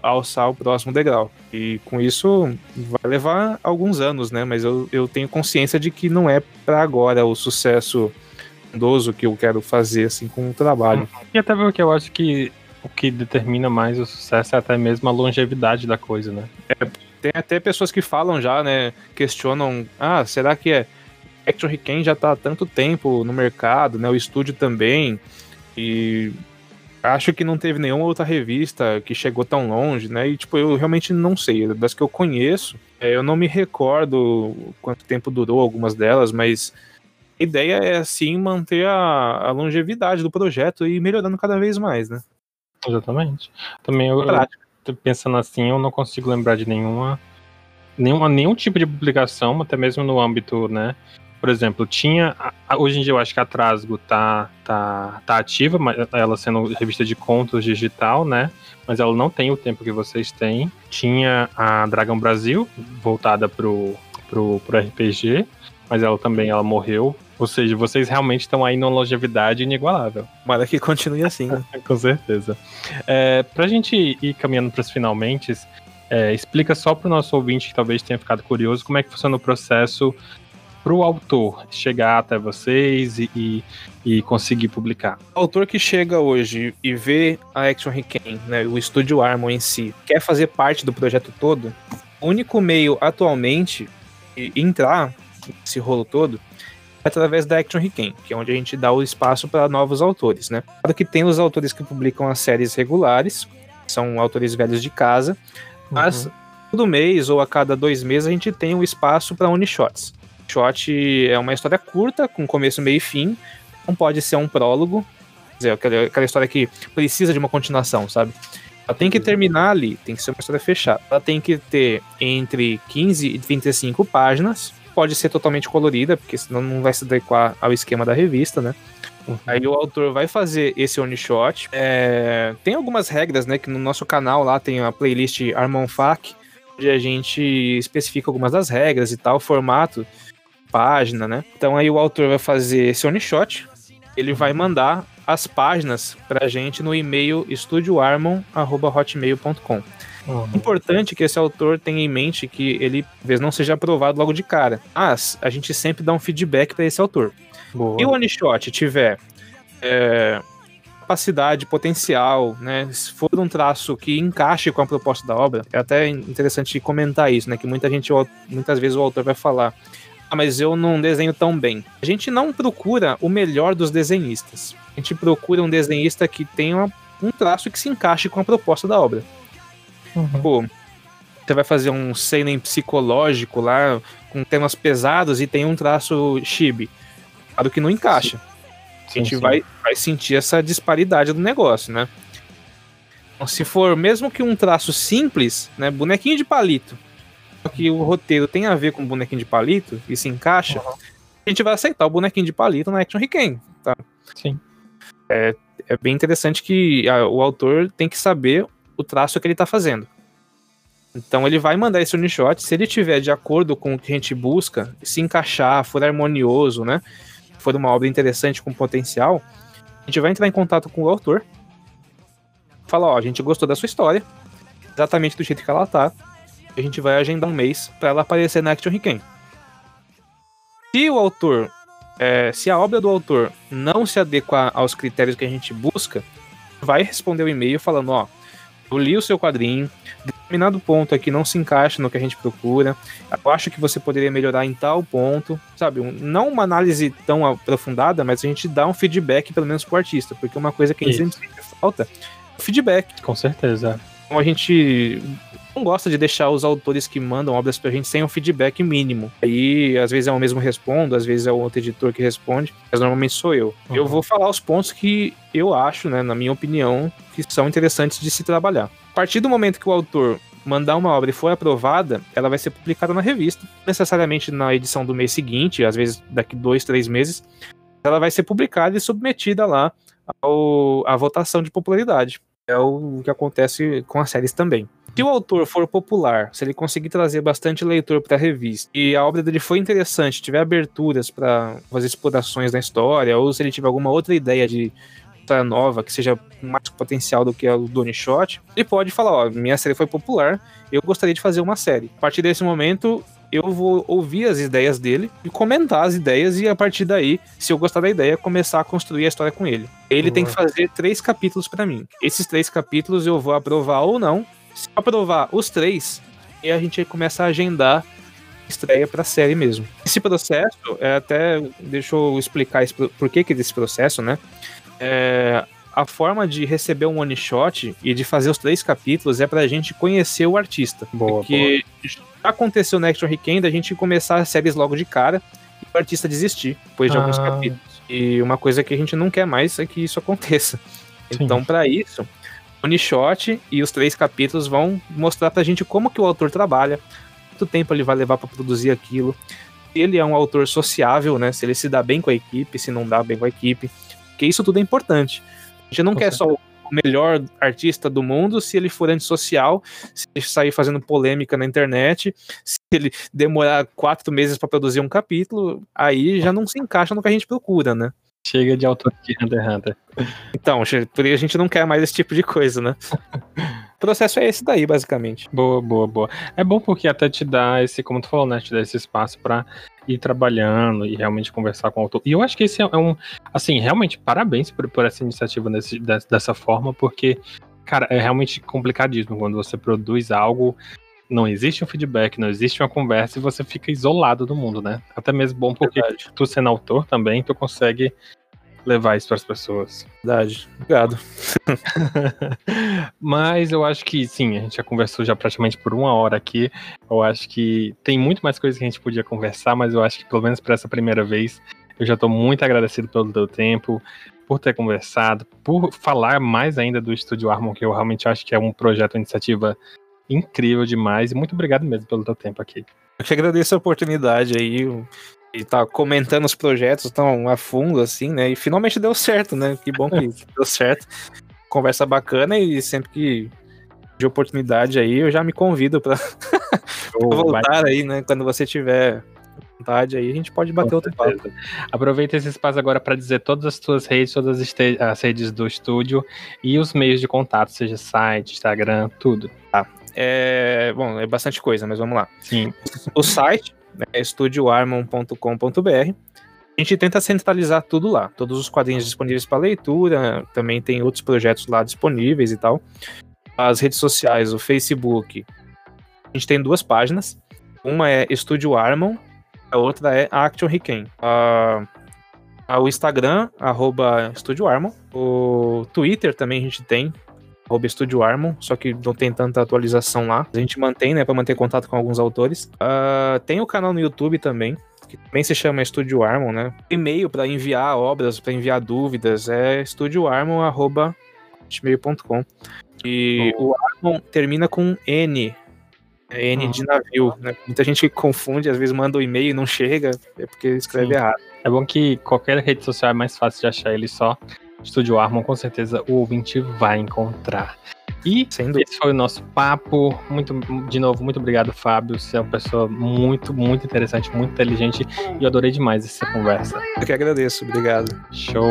alçar o próximo degrau. E com isso vai levar alguns anos, né? Mas eu tenho consciência de que não é para agora o sucesso bondoso que eu quero fazer, assim, com o trabalho. E até porque eu acho que o que determina mais o sucesso é até mesmo a longevidade da coisa, né? Tem até pessoas que falam já, né? Questionam, será que Action Hiken já tá há tanto tempo no mercado, né? O estúdio também. E acho que não teve nenhuma outra revista que chegou tão longe, né? E, tipo, eu realmente não sei. Das que eu conheço, eu não me recordo quanto tempo durou algumas delas, mas a ideia é, sim, manter a longevidade do projeto e ir melhorando cada vez mais, né? Exatamente. Também eu pensando assim, eu não consigo lembrar de nenhum tipo de publicação, até mesmo no âmbito, né? Por exemplo, tinha, hoje em dia eu acho que a Trasgo tá ativa, mas ela sendo revista de contos digital, né? Mas ela não tem o tempo que vocês têm. Tinha a Dragon Brasil, voltada pro RPG, mas ela também, ela morreu. Ou seja, vocês realmente estão aí numa longevidade inigualável. Mas é que continue assim, né? Com certeza. Pra gente ir caminhando para os finalmente, explica só pro nosso ouvinte que talvez tenha ficado curioso como é que funciona o processo pro autor chegar até vocês e conseguir publicar. O autor que chega hoje e vê a Action Hiken, né, o Estúdio Armon em si, quer fazer parte do projeto todo, o único meio atualmente de entrar nesse rolo todo através da Action Hiken, que é onde a gente dá o espaço para novos autores, né? Claro que tem os autores que publicam as séries regulares, são autores velhos de casa, mas todo mês ou a cada 2 meses a gente tem um espaço para one-shots. One-shot é uma história curta, com começo, meio e fim, não pode ser um prólogo, quer dizer, aquela história que precisa de uma continuação, sabe? Ela tem que terminar ali, tem que ser uma história fechada. Ela tem que ter entre 15 e 25 páginas, pode ser totalmente colorida, porque senão não vai se adequar ao esquema da revista, né? Aí o autor vai fazer esse one-shot. Tem algumas regras, né? Que no nosso canal lá tem a playlist Armon Fac, onde a gente especifica algumas das regras e tal, formato, página, né? Então aí o autor vai fazer esse one-shot, ele vai mandar as páginas pra gente no e-mail estudioarmon@hotmail.com. É importante que esse autor tenha em mente que ele talvez não seja aprovado logo de cara, mas a gente sempre dá um feedback para esse autor. Boa. E o one-shot tiver capacidade, potencial, né, se for um traço que encaixe com a proposta da obra, é até interessante comentar isso, né, que muitas vezes o autor vai falar, mas eu não desenho tão bem. A gente não procura o melhor dos desenhistas, a gente procura um desenhista que tenha um traço que se encaixe com a proposta da obra. Pô, você vai fazer um seinen psicológico lá, com temas pesados e tem um traço chibi. Claro que não encaixa. Sim, a gente vai sentir essa disparidade do negócio, né? Então, se for mesmo que um traço simples, né, bonequinho de palito, que o roteiro tem a ver com bonequinho de palito e se encaixa, a gente vai aceitar o bonequinho de palito na Action Hiken, tá? Sim. É bem interessante que o autor tem que saber o traço que ele tá fazendo. Então ele vai mandar esse one-shot, se ele tiver de acordo com o que a gente busca, se encaixar, for harmonioso, né, for uma obra interessante com potencial, a gente vai entrar em contato com o autor, falar, a gente gostou da sua história, exatamente do jeito que ela tá, a gente vai agendar um mês para ela aparecer na Action Hiken. Se o autor, se a obra do autor não se adequar aos critérios que a gente busca, vai responder o e-mail falando, eu li o seu quadrinho, determinado ponto aqui não se encaixa no que a gente procura, eu acho que você poderia melhorar em tal ponto, sabe? Não uma análise tão aprofundada, mas a gente dá um feedback, pelo menos pro artista, porque uma coisa que a gente sempre falta é o feedback. Com certeza. Então a gente não gosta de deixar os autores que mandam obras pra gente sem um feedback mínimo. Aí, às vezes é eu mesmo respondo, às vezes é o outro editor que responde, mas normalmente sou eu. Eu vou falar os pontos que eu acho, né, na minha opinião, que são interessantes de se trabalhar. A partir do momento que o autor mandar uma obra e for aprovada, ela vai ser publicada na revista. Necessariamente na edição do mês seguinte, às vezes daqui 2, 3 meses, ela vai ser publicada e submetida lá à votação de popularidade. É o que acontece com as séries também. Se o autor for popular, se ele conseguir trazer bastante leitor para a revista, e a obra dele for interessante, tiver aberturas para fazer explorações na história, ou se ele tiver alguma outra ideia de outra nova, que seja mais potencial do que a do one shot, ele pode falar, ó, minha série foi popular, eu gostaria de fazer uma série. A partir desse momento, eu vou ouvir as ideias dele e comentar as ideias, e a partir daí, se eu gostar da ideia, começar a construir a história com ele. Ele tem que fazer 3 capítulos para mim. Esses 3 capítulos eu vou aprovar ou não. Se eu aprovar os 3, aí a gente começa a agendar estreia pra série mesmo. Esse processo, até deixa eu explicar por que desse processo, né? A forma de receber um one shot e de fazer os 3 capítulos é pra gente conhecer o artista. Porque já aconteceu no Action Hiken da gente começar as séries logo de cara e o artista desistir depois de alguns capítulos. E uma coisa que a gente não quer mais é que isso aconteça. Sim. Então, pra isso, one shot e os 3 capítulos vão mostrar pra gente como que o autor trabalha, quanto tempo ele vai levar pra produzir aquilo, se ele é um autor sociável, né, se ele se dá bem com a equipe, se não dá bem com a equipe, porque isso tudo é importante. A gente não quer só o melhor artista do mundo se ele for antissocial, se ele sair fazendo polêmica na internet, se ele demorar 4 meses pra produzir um capítulo, aí já não se encaixa no que a gente procura, né? Chega de autor de Hunter x Hunter. Então, por aí a gente não quer mais esse tipo de coisa, né? O processo é esse daí, basicamente. Boa. É bom porque até te dá esse, como tu falou, né? Te dá esse espaço pra ir trabalhando e realmente conversar com o autor. E eu acho que esse é um... Assim, realmente, parabéns por essa iniciativa dessa forma, porque, cara, é realmente complicadíssimo quando você produz algo... Não existe um feedback, não existe uma conversa e você fica isolado do mundo, né? Até mesmo bom porque tu sendo autor também, tu consegue levar isso para as pessoas. Verdade. Obrigado. Mas eu acho que sim, a gente já conversou já praticamente por 1 hora aqui. Eu acho que tem muito mais coisas que a gente podia conversar, mas eu acho que pelo menos para essa primeira vez, eu já estou muito agradecido pelo teu tempo, por ter conversado, por falar mais ainda do Estúdio Armon, que eu realmente acho que é um projeto, uma iniciativa incrível demais, e muito obrigado mesmo pelo teu tempo aqui. Eu que agradeço a oportunidade aí, e tá comentando os projetos tão a fundo assim, né, e finalmente deu certo, né, que bom que deu certo, conversa bacana, e sempre que de oportunidade aí, eu já me convido pra voltar aí, né, quando você tiver vontade aí, a gente pode bater outro papo. Aproveita esse espaço agora para dizer todas as tuas redes, todas as redes do estúdio, e os meios de contato, seja site, Instagram, tudo. Tá. Bom, é bastante coisa, mas vamos lá. Sim. O site é estudioarmon.com.br. A gente tenta centralizar tudo lá, todos os quadrinhos disponíveis para leitura, também tem outros projetos lá disponíveis e tal. As redes sociais, o Facebook, a gente tem 2 páginas, uma é Estúdio Armon, a outra é Action Hiken. O Instagram, @Estúdio Armon, o Twitter também a gente tem, @Estúdio Armon, só que não tem tanta atualização lá. A gente mantém, né, pra manter contato com alguns autores. Tem o canal no YouTube também, que também se chama Estúdio Armon, né? E-mail pra enviar obras, pra enviar dúvidas, é estudioarmon@gmail.com. E o Armon termina com N. É N de navio, né? Muita gente confunde, às vezes manda um e-mail e não chega, é porque escreve errado. É bom que qualquer rede social é mais fácil de achar ele só. Estúdio Armon, com certeza o ouvinte vai encontrar. E esse foi o nosso papo. De novo, muito obrigado, Fábio. Você é uma pessoa muito, muito interessante, muito inteligente, e eu adorei demais essa conversa. Eu que agradeço, obrigado. Show.